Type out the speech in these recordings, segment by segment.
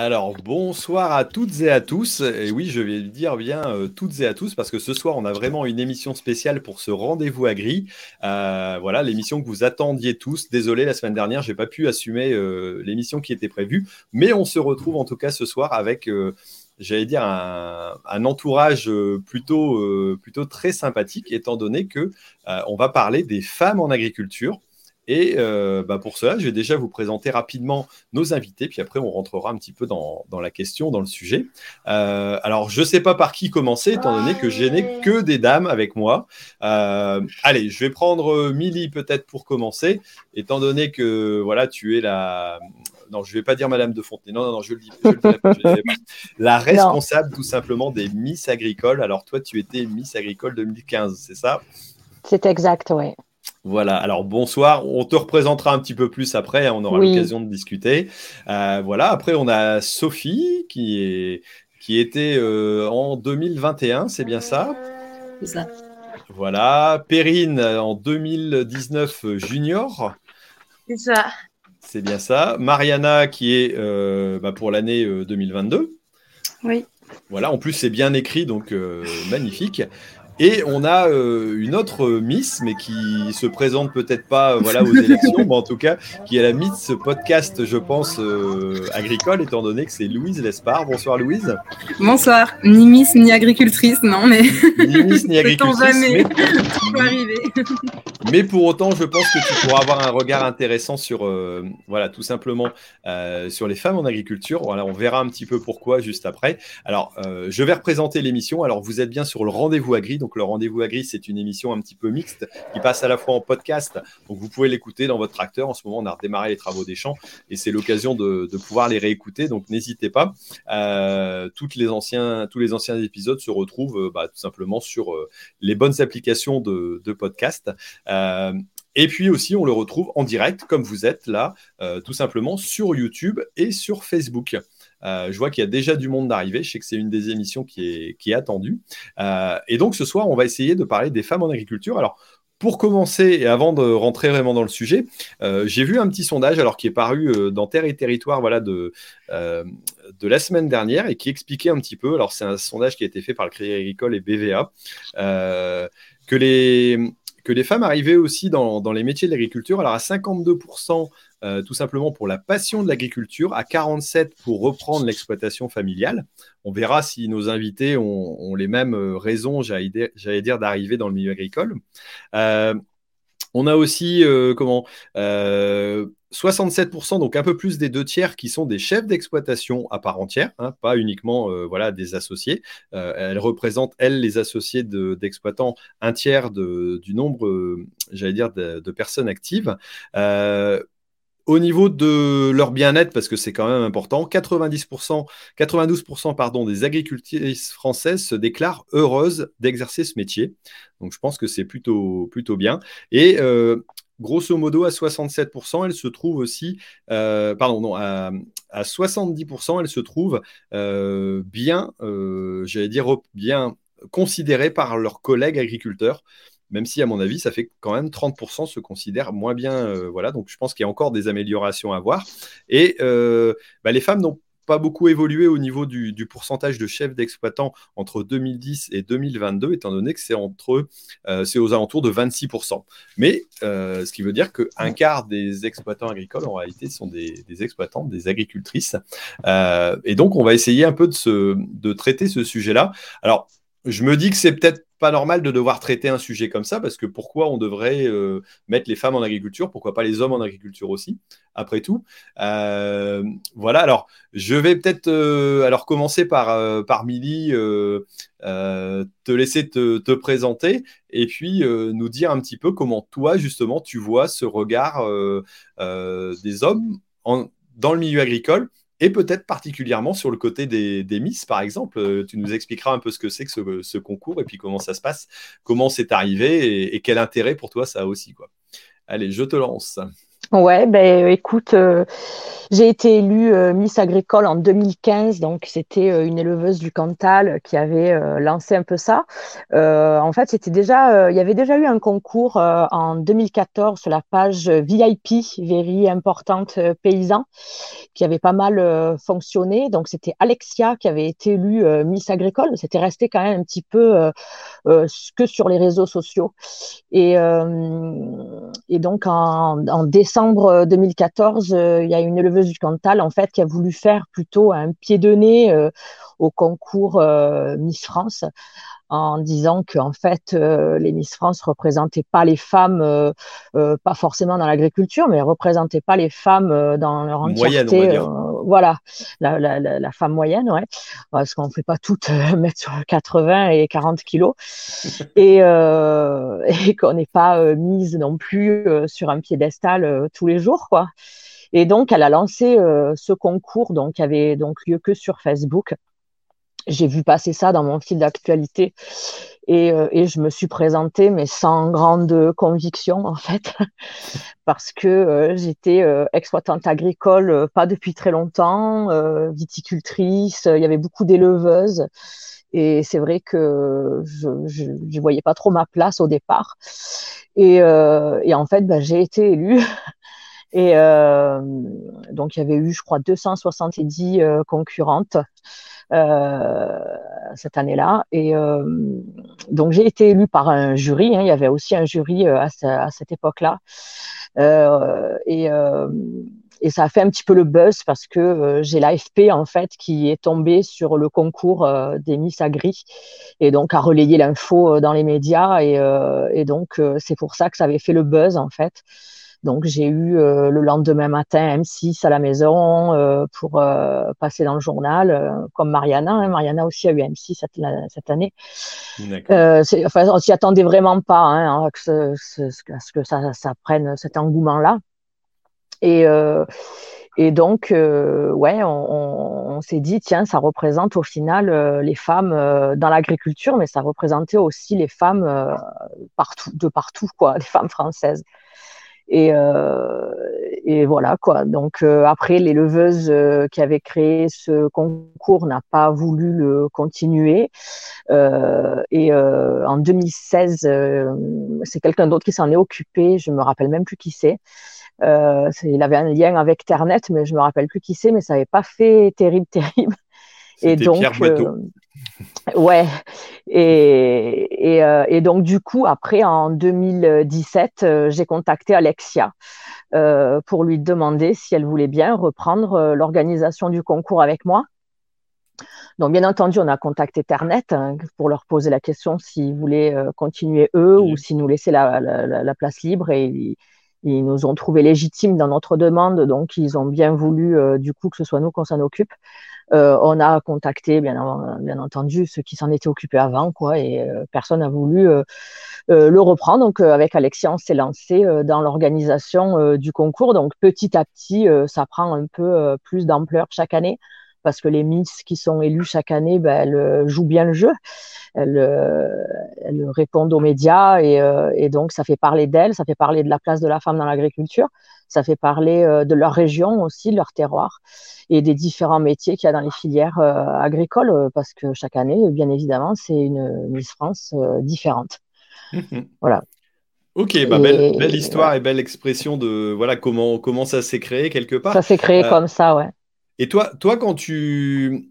Alors, bonsoir à toutes et à tous. Et oui, je vais dire bien toutes et à tous parce que ce soir, on a vraiment une émission spéciale pour ce rendez-vous agri. Voilà, l'émission que vous attendiez tous. Désolé, la semaine dernière, je n'ai pas pu assumer l'émission qui était prévue. Mais on se retrouve en tout cas ce soir avec... j'allais dire un entourage plutôt très sympathique, étant donné que on va parler des femmes en agriculture. Et pour cela, je vais déjà vous présenter rapidement nos invités, puis après on rentrera un petit peu dans la question, dans le sujet. Alors, je ne sais pas par qui commencer, étant donné que je n'ai que des dames avec moi. Allez, je vais prendre Milly peut-être pour commencer, étant donné que voilà, tu es la... Non, je ne vais pas dire Madame de Fontenay. Non, je le dis. La responsable, tout simplement, des Miss Agricoles. Alors, toi, tu étais Miss Agricole 2015, c'est ça ? C'est exact, oui. Voilà. Alors, bonsoir. On te représentera un petit peu plus après. Hein, on aura l'occasion de discuter. Voilà. Après, on a Sophie qui était en 2021. C'est bien ça ? C'est ça. Voilà. Perrine, en 2019, junior. C'est ça. C'est bien ça. Mariana, qui est pour l'année 2022. Oui. Voilà, en plus, c'est bien écrit, donc magnifique. Et on a une autre Miss, mais qui se présente peut-être pas aux élections, mais en tout cas, qui est la Miss Podcast, je pense, agricole, étant donné que c'est Louise Lespart. Bonsoir, Louise. Bonsoir. Ni Miss, ni agricultrice, non, mais... Ni Miss, ni agricultrice, jamais. Mais pour autant, je pense que tu pourras avoir un regard intéressant sur, tout simplement, sur les femmes en agriculture. Voilà, on verra un petit peu pourquoi juste après. Alors, je vais représenter l'émission. Alors, vous êtes bien sur le Rendez-vous Agri. Donc, le Rendez-vous Agri, c'est une émission un petit peu mixte qui passe à la fois en podcast. Donc, vous pouvez l'écouter dans votre tracteur. En ce moment, on a redémarré les travaux des champs et c'est l'occasion de pouvoir les réécouter. Donc, n'hésitez pas. Tous les anciens épisodes se retrouvent tout simplement sur les bonnes applications de podcast. Et puis aussi, on le retrouve en direct, comme vous êtes là, tout simplement sur YouTube et sur Facebook. Je vois qu'il y a déjà du monde d'arrivée. Je sais que c'est une des émissions qui est attendue. Et donc, ce soir, on va essayer de parler des femmes en agriculture. Alors, pour commencer, et avant de rentrer vraiment dans le sujet, j'ai vu un petit sondage qui est paru dans Terre et Territoire de la semaine dernière et qui expliquait un petit peu, alors c'est un sondage qui a été fait par le Crédit Agricole et BVA, que les femmes arrivaient aussi dans les métiers de l'agriculture, alors à 52% tout simplement pour la passion de l'agriculture, à 47% pour reprendre l'exploitation familiale. On verra si nos invités ont les mêmes raisons, j'allais dire, d'arriver dans le milieu agricole. On a aussi 67%, donc un peu plus des deux tiers, qui sont des chefs d'exploitation à part entière, hein, pas uniquement des associés. Elles représentent, elles, les associés d'exploitants, un tiers du nombre, de personnes actives. Au niveau de leur bien-être, parce que c'est quand même important, 92% des agricultrices françaises se déclarent heureuses d'exercer ce métier. Donc, je pense que c'est plutôt bien. Et grosso modo, à 67%, elle se trouve aussi... à 70%, elle se trouve bien considérée par leurs collègues agriculteurs. Même si, à mon avis, ça fait quand même 30% se considèrent moins bien. Donc, je pense qu'il y a encore des améliorations à voir. Et les femmes n'ont pas beaucoup évolué au niveau du pourcentage de chefs d'exploitants entre 2010 et 2022, étant donné que c'est aux alentours de 26%. Mais ce qui veut dire qu'un quart des exploitants agricoles, en réalité, sont des exploitants, des agricultrices. Et donc, on va essayer un peu de traiter ce sujet-là. Alors, je me dis que c'est peut-être pas normal de devoir traiter un sujet comme ça, parce que pourquoi on devrait mettre les femmes en agriculture, pourquoi pas les hommes en agriculture aussi, après tout. Alors je vais peut-être commencer par Milly, te laisser te présenter et puis nous dire un petit peu comment toi justement tu vois ce regard des hommes dans le milieu agricole. Et peut-être particulièrement sur le côté des Miss, par exemple. Tu nous expliqueras un peu ce que c'est que ce concours et puis comment ça se passe, comment c'est arrivé et quel intérêt pour toi ça a aussi, quoi. Allez, je te lance. Ouais, ben écoute, j'ai été élue Miss Agricole en 2015, donc c'était une éleveuse du Cantal qui avait lancé un peu ça. En fait, c'était déjà, il y avait déjà eu un concours en 2014 sur la page VIP, Very Importante Paysans, qui avait pas mal fonctionné. Donc c'était Alexia qui avait été élue Miss Agricole. C'était resté quand même un petit peu que sur les réseaux sociaux. Et donc en décembre 2014, il y a une éleveuse du Cantal en fait qui a voulu faire plutôt un pied de nez au concours Miss France en disant que en fait les Miss France représentaient pas les femmes, pas forcément dans l'agriculture, mais représentaient pas les femmes dans leur entièreté. Voilà, la femme moyenne, ouais, parce qu'on ne fait pas toutes 1m80 et 40 kilos, et qu'on n'est pas mise non plus sur un piédestal tous les jours, quoi. Et donc, elle a lancé ce concours, donc qui avait donc lieu que sur Facebook. J'ai vu passer ça dans mon fil d'actualité. Et je me suis présentée, mais sans grande conviction, en fait, parce que j'étais exploitante agricole, pas depuis très longtemps, viticultrice, il y avait beaucoup d'éleveuses. Et c'est vrai que je voyais pas trop ma place au départ. Et en fait, bah, j'ai été élue. Et donc, il y avait eu, je crois, 270 concurrentes. Cette année-là, et donc j'ai été élue par un jury, hein. Il y avait aussi un jury à cette époque-là, et ça a fait un petit peu le buzz parce que j'ai l'AFP en fait qui est tombée sur le concours des Miss Agri et donc a relayé l'info dans les médias, et donc c'est pour ça que ça avait fait le buzz en fait. Donc, j'ai eu le lendemain matin M6 à la maison pour passer dans le journal, comme Mariana. Hein. Mariana aussi a eu M6 cette année. Enfin, on ne s'y attendait vraiment pas, hein, à ce que ça prenne cet engouement-là. Et donc, ouais, on s'est dit, tiens, ça représente au final les femmes dans l'agriculture, mais ça représentait aussi les femmes de partout, quoi, les femmes françaises. Et voilà, quoi. Donc, après, l'éleveuse qui avait créé ce concours n'a pas voulu le continuer. En 2016, c'est quelqu'un d'autre qui s'en est occupé. Je me rappelle même plus qui c'est. Il avait un lien avec Internet, mais je me rappelle plus qui c'est, mais ça n'avait pas fait terrible. C'était donc, Pierre Boiteau. Ouais. Et donc, du coup, après, en 2017, j'ai contacté Alexia pour lui demander si elle voulait bien reprendre l'organisation du concours avec moi. Donc, bien entendu, on a contacté Internet pour leur poser la question s'ils voulaient continuer eux, oui, ou s'ils nous laissaient la place libre, et ils nous ont trouvé légitimes dans notre demande, donc ils ont bien voulu du coup que ce soit nous qu'on s'en occupe. On a contacté bien entendu ceux qui s'en étaient occupés avant, quoi, et personne n'a voulu le reprendre. Donc avec Alexia, on s'est lancé dans l'organisation du concours. Donc petit à petit, ça prend un peu plus d'ampleur chaque année, parce que les Miss qui sont élues chaque année, ben, elles jouent bien le jeu, elles répondent aux médias, et donc ça fait parler d'elles, ça fait parler de la place de la femme dans l'agriculture, ça fait parler de leur région aussi, de leur terroir, et des différents métiers qu'il y a dans les filières agricoles, parce que chaque année, bien évidemment, c'est une Miss France différente. Mmh. Voilà. Ok, bah belle histoire, ouais, et belle expression de voilà comment ça s'est créé quelque part. Ça s'est créé comme ça, ouais. Et toi, quand tu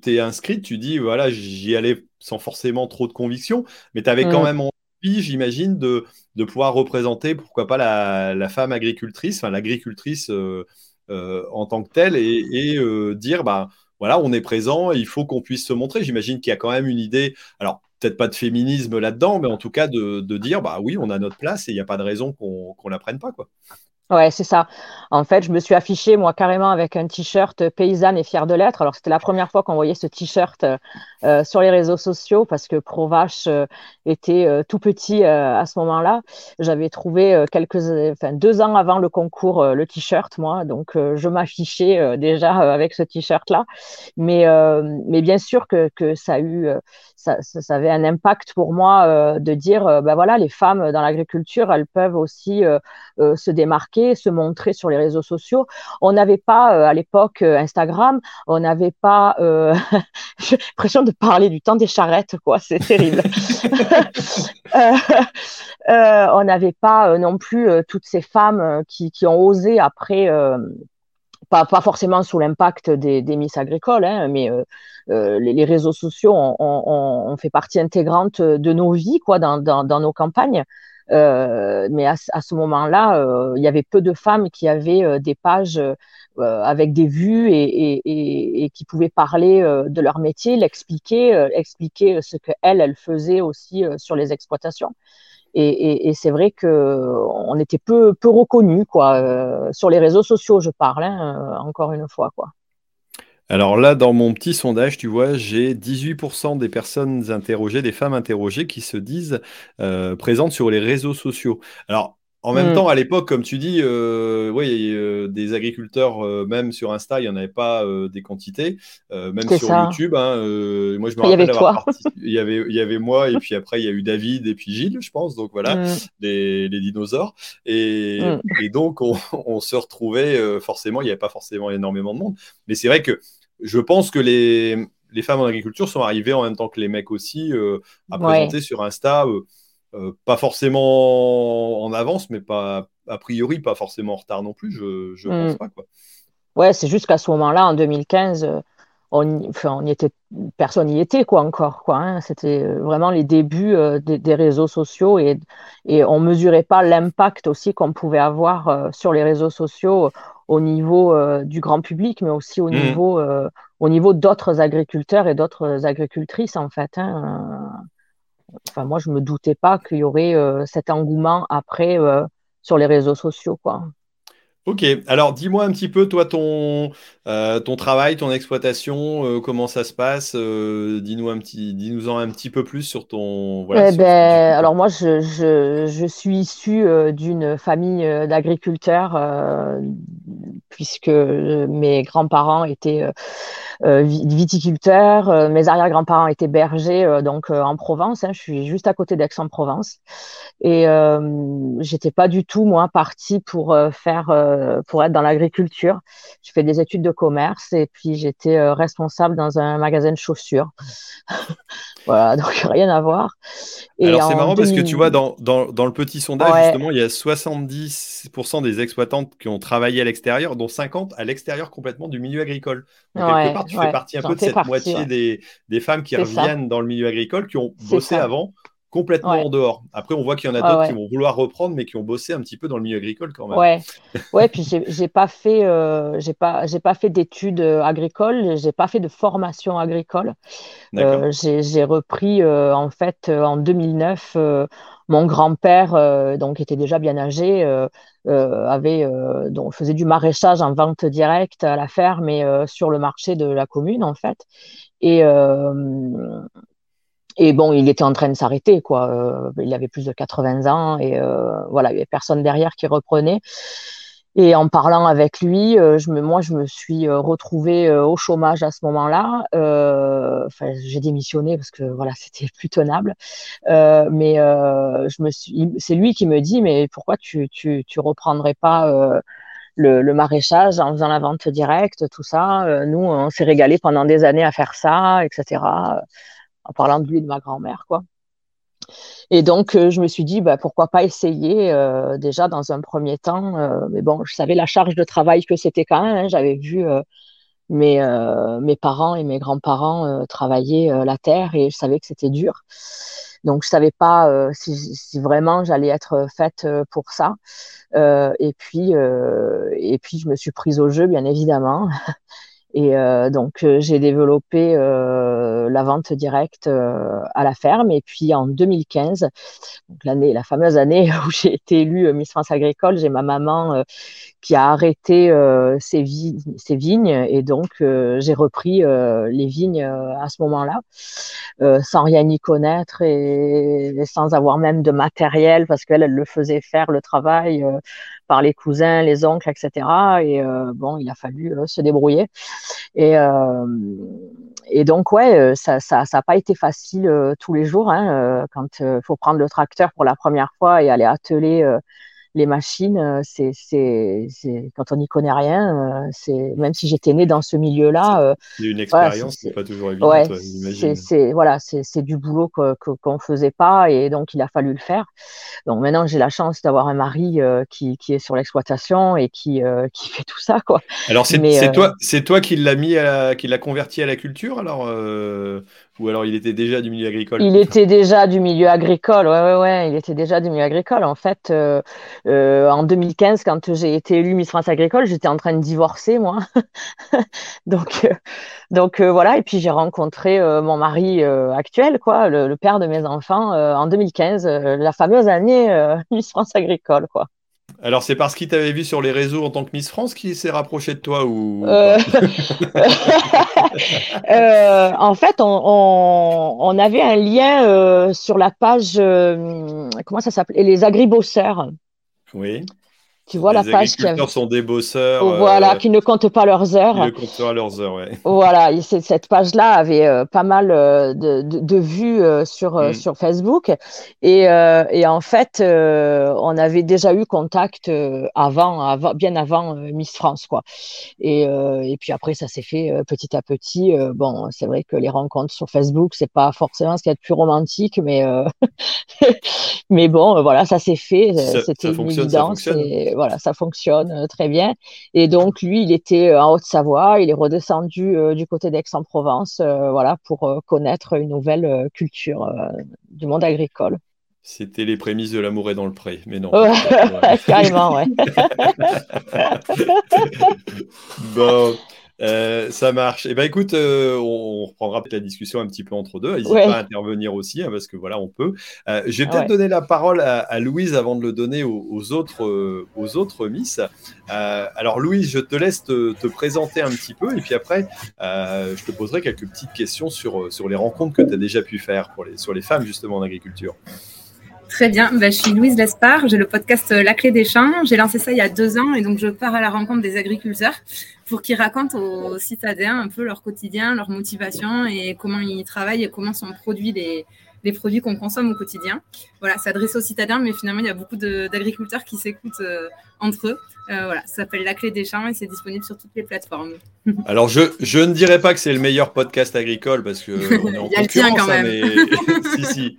t'es inscrite, tu dis, voilà, j'y allais sans forcément trop de conviction, mais tu avais quand même envie, j'imagine, de pouvoir représenter, pourquoi pas, la femme agricultrice, enfin, l'agricultrice en tant que telle, et dire, bah, voilà, on est présent, il faut qu'on puisse se montrer. J'imagine qu'il y a quand même une idée, alors peut-être pas de féminisme là-dedans, mais en tout cas de dire, bah oui, on a notre place et il n'y a pas de raison qu'on la prenne pas, quoi. Ouais, c'est ça. En fait, je me suis affichée, moi, carrément avec un t-shirt paysanne et fière de l'être. Alors, c'était la première fois qu'on voyait ce t-shirt sur les réseaux sociaux, parce que Provache était tout petit à ce moment-là. J'avais trouvé 2 ans avant le concours le t-shirt, moi. Donc, je m'affichais déjà avec ce t-shirt-là. Mais bien sûr que ça a eu... Ça avait un impact pour moi de dire, ben voilà, les femmes dans l'agriculture, elles peuvent aussi se démarquer démarquer, se montrer sur les réseaux sociaux. On n'avait pas à l'époque Instagram, on n'avait pas j'ai l'impression de parler du temps des charrettes, quoi, c'est terrible. On n'avait pas non plus toutes ces femmes qui ont osé après pas forcément sous l'impact des Miss agricoles, hein, mais les réseaux sociaux ont fait partie intégrante de nos vies, quoi, dans nos campagnes. Mais à ce moment-là, il y avait peu de femmes qui avaient des pages avec des vues et qui pouvaient parler de leur métier, expliquer ce qu'elles faisaient aussi sur les exploitations. Et c'est vrai qu'on était peu reconnus, quoi, sur les réseaux sociaux, je parle, hein, encore une fois, quoi. Alors là, dans mon petit sondage, tu vois, j'ai 18% des personnes interrogées, des femmes interrogées, qui se disent présentes sur les réseaux sociaux. Alors, en même temps, à l'époque, comme tu dis, oui, des agriculteurs, même sur Insta, il n'y en avait pas des quantités, même c'est sur ça. YouTube. Hein, moi, je me rappelle il y avait moi, et puis après, il y a eu David et puis Gilles, je pense. Donc voilà, les dinosaures. Et donc, on se retrouvait forcément, il n'y avait pas forcément énormément de monde. Mais c'est vrai que je pense que les femmes en agriculture sont arrivées en même temps que les mecs aussi à présenter sur Insta. Pas forcément en avance, mais pas a priori pas forcément en retard non plus, je pense pas, quoi. Ouais, c'est juste qu'à ce moment-là, en 2015, personne n'y était, quoi, encore, quoi, hein. C'était vraiment les débuts des réseaux sociaux et on mesurait pas l'impact aussi qu'on pouvait avoir sur les réseaux sociaux au niveau du grand public, mais aussi au niveau d'autres agriculteurs et d'autres agricultrices, en fait, hein. Enfin, moi, je ne me doutais pas qu'il y aurait cet engouement après sur les réseaux sociaux, quoi. Ok. Alors, dis-moi un petit peu, toi, ton travail, ton exploitation, comment ça se passe, dis-nous-en un petit peu plus sur ton… Voilà, alors, moi, je suis issue d'une famille d'agriculteurs puisque mes grands-parents étaient viticulteurs, mes arrière-grands-parents étaient bergers, donc en Provence, hein, je suis juste à côté d'Aix-en-Provence. Et j'étais pas du tout, moi, partie pour être dans l'agriculture. J'ai fait des études de commerce et puis j'étais responsable dans un magasin de chaussures. Voilà, donc rien à voir. Et alors, c'est marrant parce que tu vois, dans le petit sondage, justement, il y a 70% des exploitantes qui ont travaillé à l'extérieur, dont 50% à l'extérieur complètement du milieu agricole. Donc, quelque part, tu fais partie un peu de cette moitié des femmes qui reviennent dans le milieu agricole, qui ont bossé avant complètement en dehors. Après, on voit qu'il y en a d'autres qui vont vouloir reprendre, mais qui ont bossé un petit peu dans le milieu agricole quand même. Ouais, puis j'ai pas fait d'études agricoles, j'ai pas fait de formation agricole. J'ai repris en fait en 2009. Mon grand-père, donc était déjà bien âgé, donc faisait du maraîchage en vente directe à la ferme et sur le marché de la commune, en fait. Et bon, il était en train de s'arrêter, quoi. Il avait plus de 80 ans et voilà, il n'y avait personne derrière qui reprenait. Et en parlant avec lui, je me suis retrouvée au chômage à ce moment-là. J'ai démissionné parce que voilà, c'était plus tenable. Mais c'est lui qui me dit, mais pourquoi tu reprendrais pas le maraîchage en faisant la vente directe, tout ça. Nous, on s'est régalés pendant des années à faire ça, etc. En parlant de lui et de ma grand-mère, quoi. Et donc, je me suis dit, pourquoi pas essayer déjà dans un premier temps. Mais bon, je savais la charge de travail que c'était quand même. Hein, j'avais vu mes parents et mes grands-parents travailler la terre et je savais que c'était dur. Donc, je ne savais pas si vraiment j'allais être faite pour ça. Et puis, je me suis prise au jeu, bien évidemment. Et donc, j'ai développé la vente directe à la ferme. Et puis, en 2015, donc la fameuse année où j'ai été élue Miss France Agricole, j'ai ma maman qui a arrêté ses vignes. Et donc, j'ai repris les vignes à ce moment-là, sans rien y connaître et sans avoir même de matériel, parce qu'elle le faisait faire le travail par les cousins, les oncles, etc. Et bon, il a fallu se débrouiller. Et donc, ça n'a pas été facile tous les jours, hein, quand il faut prendre le tracteur pour la première fois et aller atteler les machines, c'est quand on n'y connaît rien, c'est, même si j'étais née dans ce milieu-là, c'est une expérience, voilà, c'est pas toujours évident. Ouais, toi, voilà, c'est du boulot qu'on faisait pas, et donc il a fallu le faire. Donc maintenant j'ai la chance d'avoir un mari qui est sur l'exploitation et qui fait tout ça, quoi. Alors c'est toi qui l'a mis, qui l'a converti à la culture, alors ou alors il était déjà du milieu agricole? Il était déjà du milieu agricole, ouais, il était déjà du milieu agricole. En fait, en 2015, quand j'ai été élue Miss France Agricole, j'étais en train de divorcer, moi. donc voilà, et puis j'ai rencontré mon mari actuel, quoi, le père de mes enfants, en 2015, la fameuse année Miss France Agricole, quoi. Alors, c'est parce qu'il t'avait vu sur les réseaux en tant que Miss France qu'il s'est rapproché de toi ou en fait, on avait un lien sur la page, comment ça s'appelait, les Agribossers. Oui. Tu vois, la page qui sont des bosseurs, voilà, qui ne comptent pas leurs heures. Qui ne comptent pas leurs heures, ouais. Voilà, cette page-là avait pas mal de vues sur Facebook, et en fait, on avait déjà eu contact bien avant Miss France, quoi. Et puis après, ça s'est fait petit à petit. Bon, c'est vrai que les rencontres sur Facebook, c'est pas forcément ce qu'il y a de plus romantique, mais mais bon, voilà, ça s'est fait. C'était une évidence. Voilà, ça fonctionne très bien. Et donc, lui, il était en Haute-Savoie, il est redescendu du côté d'Aix-en-Provence, voilà, pour connaître une nouvelle culture du monde agricole. C'était les prémices de l'amour est dans le pré, mais non. Ouais, carrément, ouais. Bon. Ça marche. Eh ben écoute, on reprendra peut-être la discussion un petit peu entre deux. N'hésite pas à intervenir aussi, hein, parce que voilà, on peut. Je vais peut-être donner la parole à Louise avant de le donner aux autres Miss. Alors Louise, je te laisse te présenter un petit peu, et puis après, je te poserai quelques petites questions sur les rencontres que tu as déjà pu faire sur les femmes justement en agriculture. Très bien, je suis Louise Lespart, j'ai le podcast La Clé des Champs, j'ai lancé ça il y a 2 ans et donc je pars à la rencontre des agriculteurs pour qu'ils racontent aux citadins un peu leur quotidien, leur motivation et comment ils travaillent et comment sont produits les produits qu'on consomme au quotidien. Voilà, c'est adressé aux citadins, mais finalement il y a beaucoup d'agriculteurs qui s'écoutent entre eux. Voilà, ça s'appelle La Clé des Champs et c'est disponible sur toutes les plateformes. Alors je ne dirais pas que c'est le meilleur podcast agricole parce qu'on est en concurrence, quand même. Hein, mais...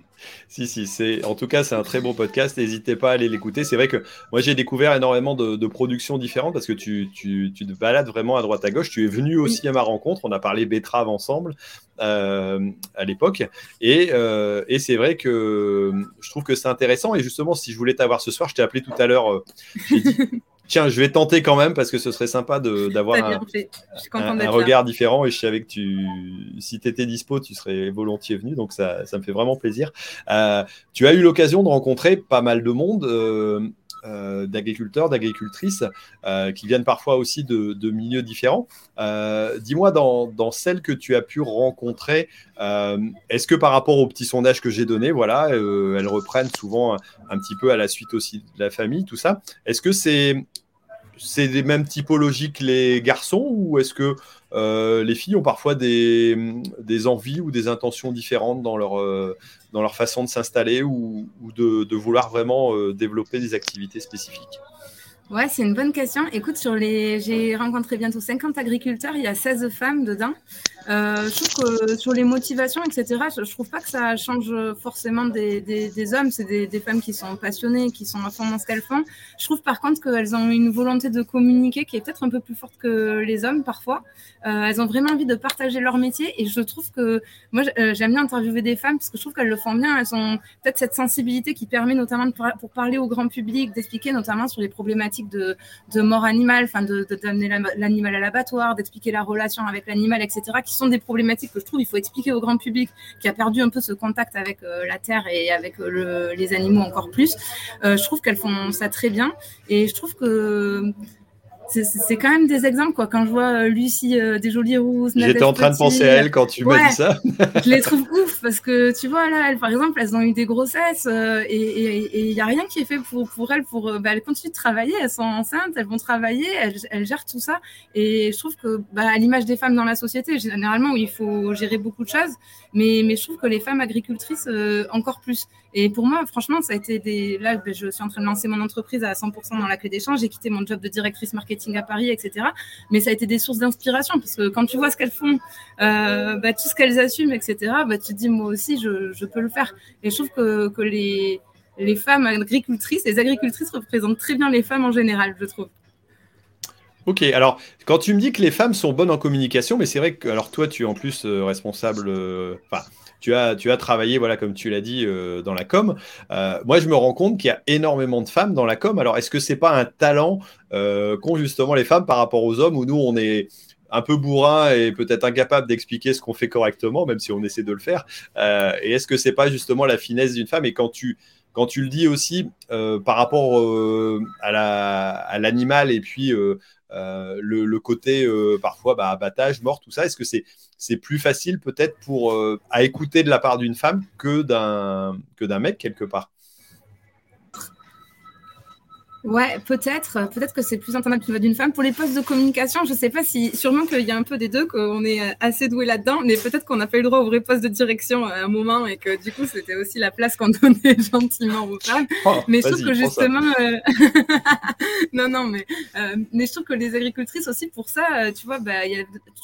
Si, c'est, en tout cas, c'est un très bon podcast. N'hésitez pas à aller l'écouter. C'est vrai que moi, j'ai découvert énormément de productions différentes parce que tu te balades vraiment à droite à gauche. Tu es venu aussi à ma rencontre. On a parlé betterave ensemble à l'époque. Et c'est vrai que je trouve que c'est intéressant. Et justement, si je voulais t'avoir ce soir, je t'ai appelé tout à l'heure. J'ai dit, tiens, je vais tenter quand même parce que ce serait sympa d'avoir un regard différent, et je savais que si tu étais dispo, tu serais volontiers venu, donc ça me fait vraiment plaisir. Tu as eu l'occasion de rencontrer pas mal de monde, d'agriculteurs, d'agricultrices, qui viennent parfois aussi de milieux différents. Dis-moi, dans celles que tu as pu rencontrer, est-ce que par rapport au petit sondage que j'ai donné, voilà, elles reprennent souvent un petit peu à la suite aussi de la famille, tout ça. Est-ce que c'est les mêmes typologies que les garçons, ou est-ce que les filles ont parfois des envies ou des intentions différentes dans leur façon de s'installer ou de vouloir vraiment développer des activités spécifiques? Ouais, c'est une bonne question. Écoute, j'ai rencontré bientôt 50 agriculteurs, il y a 16 femmes dedans. Je trouve que sur les motivations, etc., je trouve pas que ça change forcément des hommes. C'est des femmes qui sont passionnées, qui sont à fond dans ce qu'elles font. Je trouve par contre qu'elles ont une volonté de communiquer qui est peut-être un peu plus forte que les hommes parfois. Elles ont vraiment envie de partager leur métier, et je trouve que moi, j'aime bien interviewer des femmes parce que je trouve qu'elles le font bien. Elles ont peut-être cette sensibilité qui permet notamment pour parler au grand public, d'expliquer notamment sur les problématiques de mort animale, enfin d'amener l'animal à l'abattoir, d'expliquer la relation avec l'animal, etc., qui sont des problématiques que je trouve il faut expliquer au grand public, qui a perdu un peu ce contact avec la terre et avec les animaux encore plus. Je trouve qu'elles font ça très bien, et je trouve que C'est quand même des exemples, quoi. Quand je vois Lucie des Jolies Rousses, j'étais en train de penser à elle quand tu m'as dit ça. Je les trouve ouf parce que tu vois, là, elles, par exemple, elles ont eu des grossesses et il n'y a rien qui est fait pour elles. Elles continuent de travailler, elles sont enceintes, elles vont travailler, elles gèrent tout ça. Et je trouve que, à l'image des femmes dans la société, généralement, il faut gérer beaucoup de choses, mais je trouve que les femmes agricultrices, encore plus. Et pour moi, franchement, ça a été Là, je suis en train de lancer mon entreprise à 100% dans la clé des champs. J'ai quitté mon job de directrice marketing à Paris, etc. Mais ça a été des sources d'inspiration parce que quand tu vois ce qu'elles font, tout ce qu'elles assument, etc., tu te dis, moi aussi, je peux le faire. Et je trouve que les femmes agricultrices, les agricultrices représentent très bien les femmes en général, je trouve. Ok, alors, quand tu me dis que les femmes sont bonnes en communication, mais c'est vrai que, alors toi, tu es en plus responsable... Tu as travaillé, voilà, comme tu l'as dit, dans la com. Moi, je me rends compte qu'il y a énormément de femmes dans la com. Alors, est-ce que c'est pas un talent qu'ont justement les femmes par rapport aux hommes, où nous, on est un peu bourrin et peut-être incapable d'expliquer ce qu'on fait correctement, même si on essaie de le faire. Et est-ce que c'est pas justement la finesse d'une femme ? Et quand tu le dis aussi par rapport à l'animal et puis le côté parfois abattage, mort, tout ça, est-ce que c'est plus facile peut-être pour à écouter de la part d'une femme que d'un mec quelque part? Ouais, peut-être que c'est plus entendable qu'il va d'une femme. Pour les postes de communication, je sais pas si, sûrement qu'il y a un peu des deux, qu'on est assez doué là-dedans, mais peut-être qu'on n'a pas eu le droit au vrai poste de direction à un moment et que du coup, c'était aussi la place qu'on donnait gentiment aux femmes. Mais je trouve que justement, mais je trouve que les agricultrices aussi, pour ça, tu vois,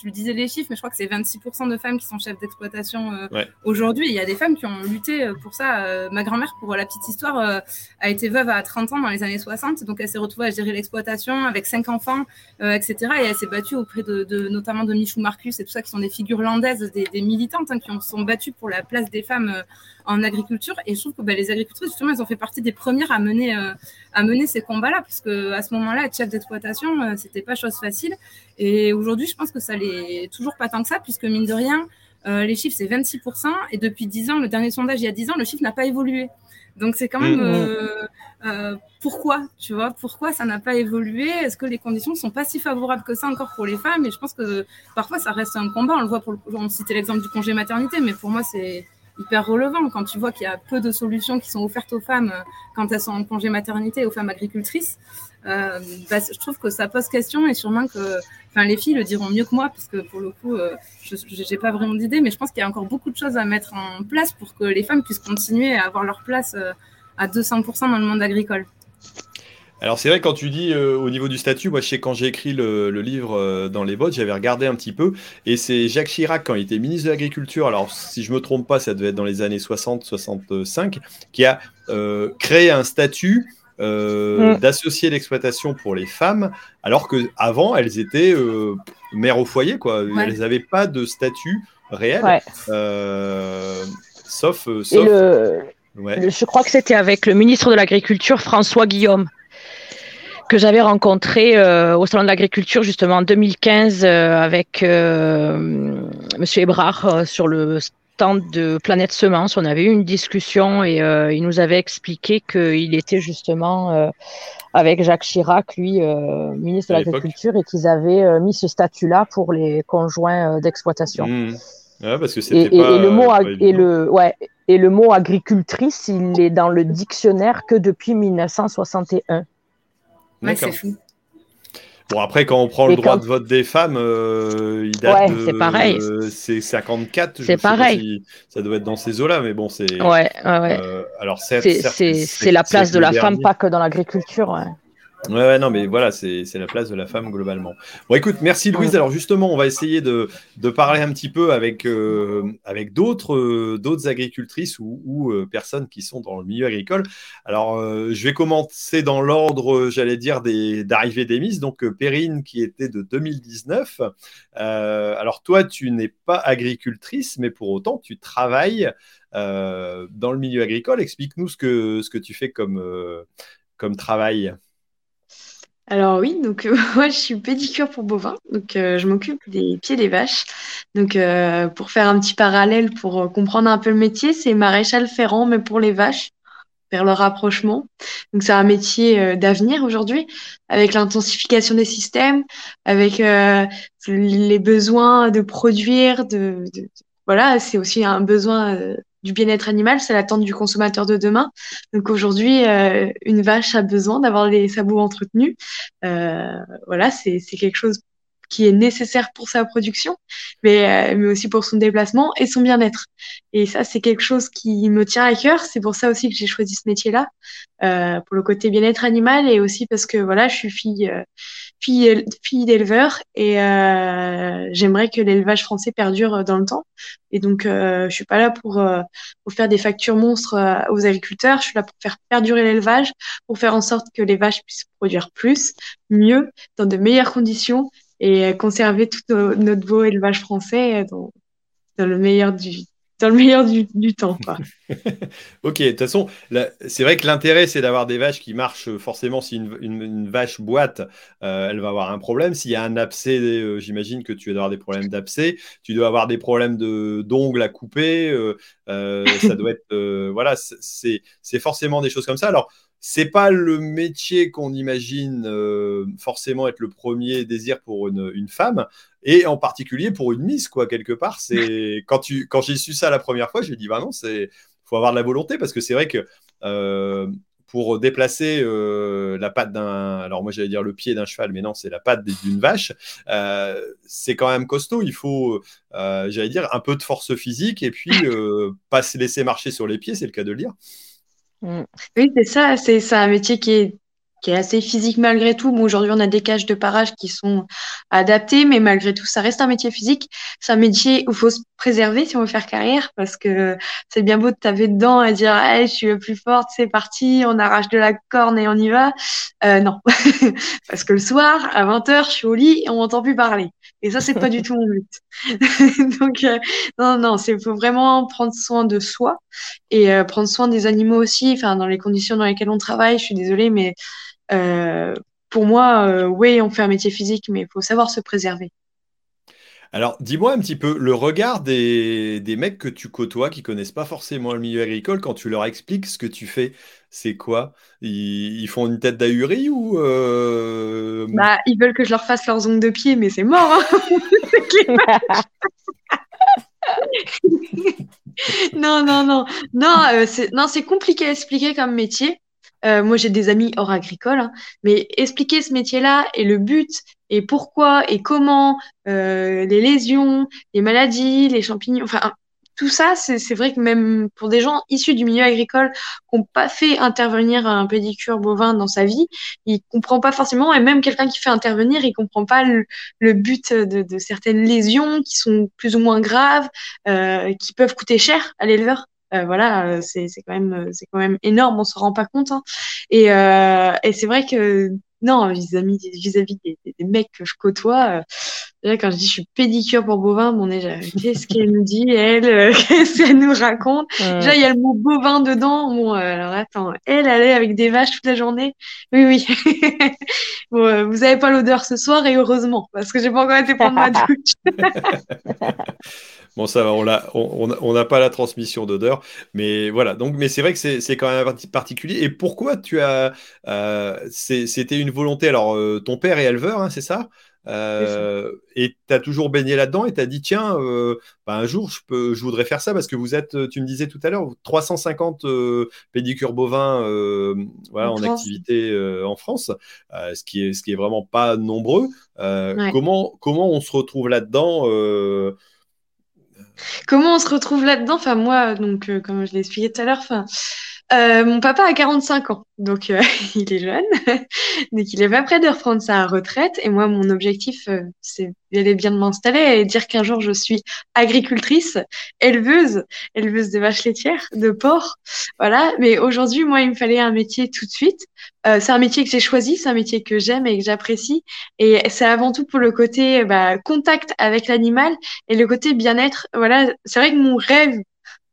tu disais les chiffres, mais je crois que c'est 26% de femmes qui sont chefs d'exploitation aujourd'hui. Il y a des femmes qui ont lutté pour ça. Ma grand-mère, pour la petite histoire, a été veuve à 30 ans dans les années 60. Donc, elle s'est retrouvée à gérer l'exploitation avec 5 enfants, etc. Et elle s'est battue auprès de notamment de Michou Marcus et tout ça, qui sont des figures landaises, des militantes qui sont battues pour la place des femmes en agriculture. Et je trouve que les agricultrices, justement, elles ont fait partie des premières à mener ces combats-là, parce qu'à ce moment-là, être chef d'exploitation, c'était pas chose facile. Et aujourd'hui, je pense que ça l'est toujours pas tant que ça, puisque mine de rien, les chiffres, c'est 26%. Et depuis 10 ans, le dernier sondage, il y a 10 ans, le chiffre n'a pas évolué. Donc, c'est quand même... pourquoi, tu vois, ça n'a pas évolué? Est-ce que les conditions ne sont pas si favorables que ça encore pour les femmes? Et je pense que parfois, ça reste un combat. On le voit, on citait l'exemple du congé maternité, mais pour moi, c'est hyper relevant. Quand tu vois qu'il y a peu de solutions qui sont offertes aux femmes quand elles sont en congé maternité, aux femmes agricultrices, je trouve que ça pose question, et sûrement que les filles le diront mieux que moi, parce que pour le coup, je n'ai pas vraiment d'idée, mais je pense qu'il y a encore beaucoup de choses à mettre en place pour que les femmes puissent continuer à avoir leur place à 200% dans le monde agricole. Alors c'est vrai, quand tu dis au niveau du statut, moi je sais, quand j'ai écrit le livre dans les bottes, j'avais regardé un petit peu, et c'est Jacques Chirac, quand il était ministre de l'Agriculture, alors si je me trompe pas, ça devait être dans les années 60-65, qui a créé un statut d'associer l'exploitation pour les femmes, alors qu'avant elles étaient mères au foyer, quoi. Ouais. Elles n'avaient pas de statut réel, ouais. Sauf... Ouais. Je crois que c'était avec le ministre de l'Agriculture, François Guillaume, que j'avais rencontré au Salon de l'Agriculture justement en 2015 avec M. Hébrard sur le stand de Planète Semences. On avait eu une discussion et il nous avait expliqué qu'il était justement avec Jacques Chirac, lui, ministre de l'Agriculture, et qu'ils avaient mis ce statut-là pour les conjoints d'exploitation. Mmh. Ah, parce que c'était pas, et le mot agricultrice, il est dans le dictionnaire que depuis 1961. Ouais, c'est fou. Bon, après, quand on prend le droit de vote des femmes, il date de... c'est pareil. C'est 54, je sais pas si ça doit être dans ces eaux-là, mais bon, c'est... Ouais. Alors, c'est la place de la femme, pas que dans l'agriculture, ouais. Ouais, non, mais voilà, c'est la place de la femme globalement. Bon, écoute, merci Louise. Alors justement, on va essayer de parler un petit peu avec d'autres agricultrices ou personnes qui sont dans le milieu agricole. Alors, je vais commencer dans l'ordre, j'allais dire, d'arrivée des Miss. Donc, Perrine, qui était de 2019. Alors, toi, tu n'es pas agricultrice, mais pour autant, tu travailles dans le milieu agricole. Explique-nous ce que tu fais comme travail. Alors oui, donc moi je suis pédicure pour bovins, donc je m'occupe des pieds des vaches. Donc pour faire un petit parallèle, pour comprendre un peu le métier, c'est maréchal ferrant mais pour les vaches. vers le rapprochement. Donc c'est un métier d'avenir aujourd'hui, avec l'intensification des systèmes, avec les besoins de produire, voilà, c'est aussi un besoin du bien-être animal, c'est l'attente du consommateur de demain. Donc aujourd'hui, une vache a besoin d'avoir les sabots entretenus. Voilà, c'est quelque chose qui est nécessaire pour sa production, mais aussi pour son déplacement et son bien-être. Et ça, c'est quelque chose qui me tient à cœur. C'est pour ça aussi que j'ai choisi ce métier-là, pour le côté bien-être animal, et aussi parce que voilà, je suis fille d'éleveur, et j'aimerais que l'élevage français perdure dans le temps. Et donc, je suis pas là pour faire des factures monstres aux agriculteurs. Je suis là pour faire perdurer l'élevage, pour faire en sorte que les vaches puissent produire plus, mieux, dans de meilleures conditions, et conserver tout notre beau élevage français dans le meilleur du temps, quoi. Ok, de toute façon, c'est vrai que l'intérêt, c'est d'avoir des vaches qui marchent forcément. Si une vache boite, elle va avoir un problème. S'il y a un abcès, j'imagine que tu dois avoir des problèmes d'abcès. Tu dois avoir des problèmes d'ongles à couper. Ça doit être... voilà, c'est forcément des choses comme ça. Alors, c'est pas le métier qu'on imagine forcément être le premier désir pour une femme, et en particulier pour une miss, quoi, quelque part. C'est quand j'ai su ça la première fois, j'ai dit bah non, faut avoir de la volonté, parce que c'est vrai que pour déplacer la patte alors moi j'allais dire le pied d'un cheval, mais non, c'est la patte d'une vache, c'est quand même costaud. Il faut j'allais dire un peu de force physique, et puis pas se laisser marcher sur les pieds, c'est le cas de le dire. Oui, c'est ça. C'est un métier qui est assez physique malgré tout. Bon, aujourd'hui, on a des cages de parage qui sont adaptées, mais malgré tout, ça reste un métier physique. C'est un métier où il faut se préserver si on veut faire carrière, parce que c'est bien beau de taper dedans et dire hey, « je suis le plus forte, c'est parti, on arrache de la corne et on y va ». Non, parce que le soir, à 20h, je suis au lit et on m'entend plus parler. Et ça, c'est pas du tout mon but. Donc, non, il faut vraiment prendre soin de soi et prendre soin des animaux aussi. Enfin, dans les conditions dans lesquelles on travaille, je suis désolée, mais pour moi, oui, on fait un métier physique, mais il faut savoir se préserver. Alors, dis-moi un petit peu le regard des mecs que tu côtoies qui ne connaissent pas forcément le milieu agricole, quand tu leur expliques ce que tu fais, c'est quoi? Ils font une tête d'ahuri ou Bah, ils veulent que je leur fasse leurs ongles de pied, mais c'est mort, hein. C'est clair. Non, c'est compliqué à expliquer comme métier. Moi, j'ai des amis hors agricole, hein, mais expliquer ce métier-là et le but et pourquoi et comment, les lésions, les maladies, les champignons, enfin tout ça, c'est vrai que même pour des gens issus du milieu agricole qui n'ont pas fait intervenir un pédicure bovin dans sa vie, il ne comprend pas forcément, et même quelqu'un qui fait intervenir, il ne comprend pas le but de certaines lésions qui sont plus ou moins graves, qui peuvent coûter cher à l'éleveur. Voilà, c'est quand même énorme, on se rend pas compte, hein. Et c'est vrai que non, vis-à-vis des mecs que je côtoie, là, quand je dis je suis pédicure pour bovin, bon, déjà, qu'est-ce qu'elle nous dit, elle, qu'est-ce qu'elle nous raconte, déjà il y a le mot bovin dedans, bon, alors attends, elle est avec des vaches toute la journée, oui, bon, vous avez pas l'odeur ce soir, et heureusement, parce que j'ai pas encore été prendre ma douche. Bon, ça va, on n'a pas la transmission d'odeur, mais voilà. Donc, mais c'est vrai que c'est quand même particulier. Et pourquoi tu as... c'était une volonté. Alors, ton père est éleveur, hein, c'est ça? Et tu as toujours baigné là-dedans, et tu as dit, tiens, un jour, je voudrais faire ça, parce que vous êtes, tu me disais tout à l'heure, 350 pédicures bovins voilà, en activité en France, ce qui est vraiment pas nombreux. Ouais. Comment on se retrouve là-dedans Comment on se retrouve là-dedans? Enfin, moi, donc, comme je l'ai expliqué tout à l'heure, mon papa a 45 ans, donc il est jeune, donc il n'est pas prêt de reprendre sa retraite. Et moi, mon objectif, c'est d'aller bien de m'installer et dire qu'un jour, je suis agricultrice, éleveuse de vaches laitières, de porcs, voilà. Mais aujourd'hui, moi, il me fallait un métier tout de suite. C'est un métier que j'ai choisi, c'est un métier que j'aime et que j'apprécie. Et c'est avant tout pour le côté contact avec l'animal et le côté bien-être. Voilà, c'est vrai que mon rêve,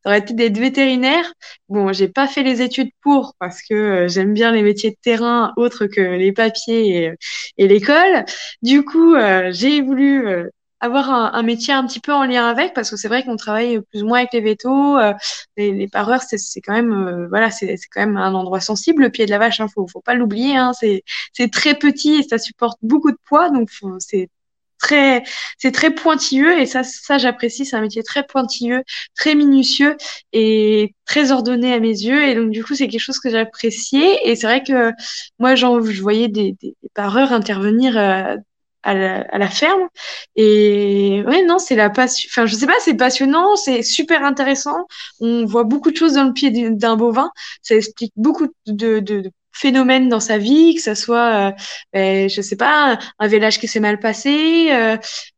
ça aurait été d'être vétérinaire. Bon, j'ai pas fait les études pour, parce que j'aime bien les métiers de terrain autres que les papiers et l'école. Du coup, j'ai voulu avoir un métier un petit peu en lien avec, parce que c'est vrai qu'on travaille plus ou moins avec les vétos, les pareurs, c'est quand même voilà, c'est quand même un endroit sensible, le pied de la vache, hein, faut pas l'oublier, hein, c'est très petit et ça supporte beaucoup de poids, donc c'est très pointilleux, et ça j'apprécie, c'est un métier très pointilleux, très minutieux et très ordonné à mes yeux, et donc du coup c'est quelque chose que j'appréciais. Et c'est vrai que moi je voyais des pareurs intervenir à la ferme, et ouais, non, c'est la passion, enfin je sais pas, c'est passionnant, c'est super intéressant, on voit beaucoup de choses dans le pied d'un bovin, ça explique beaucoup de phénomène dans sa vie, que ça soit je sais pas, un vélage qui s'est mal passé,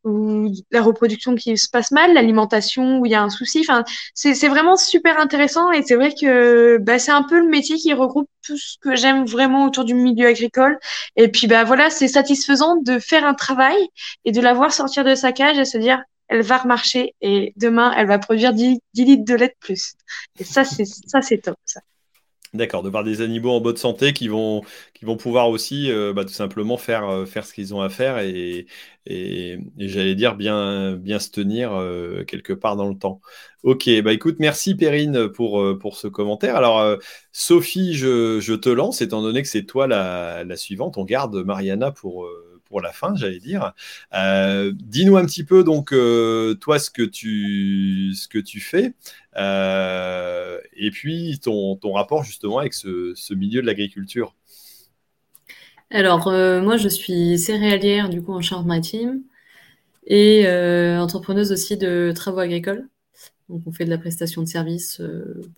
ou la reproduction qui se passe mal, l'alimentation où il y a un souci, enfin c'est vraiment super intéressant. Et c'est vrai que bah c'est un peu le métier qui regroupe tout ce que j'aime vraiment autour du milieu agricole, et puis bah voilà, c'est satisfaisant de faire un travail et de la voir sortir de sa cage et se dire elle va remarcher et demain elle va produire 10 litres de lait de plus, et ça c'est top, ça. D'accord, de voir des animaux en bonne santé qui vont pouvoir aussi tout simplement faire ce qu'ils ont à faire, et j'allais dire bien se tenir quelque part dans le temps. Ok, écoute, merci Perrine pour ce commentaire. Alors Sophie, je te lance, étant donné que c'est toi la suivante, on garde Mariana pour la fin, j'allais dire. Dis-nous un petit peu donc toi ce que tu fais, et puis ton rapport justement avec ce milieu de l'agriculture. Alors moi je suis céréalière du coup en Charente-Maritime, et entrepreneuse aussi de travaux agricoles. Donc on fait de la prestation de services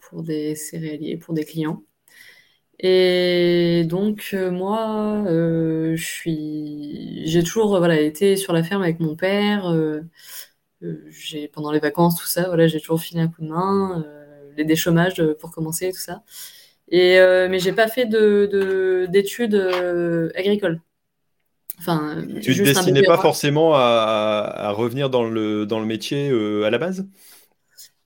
pour des céréaliers, pour des clients. Et donc moi, j'ai toujours été sur la ferme avec mon père. Pendant les vacances, tout ça, j'ai toujours filé un coup de main, les déchômages pour commencer, tout ça. Et mais j'ai pas fait d'études agricoles. Enfin, tu te destinais pas forcément à revenir dans le métier à la base?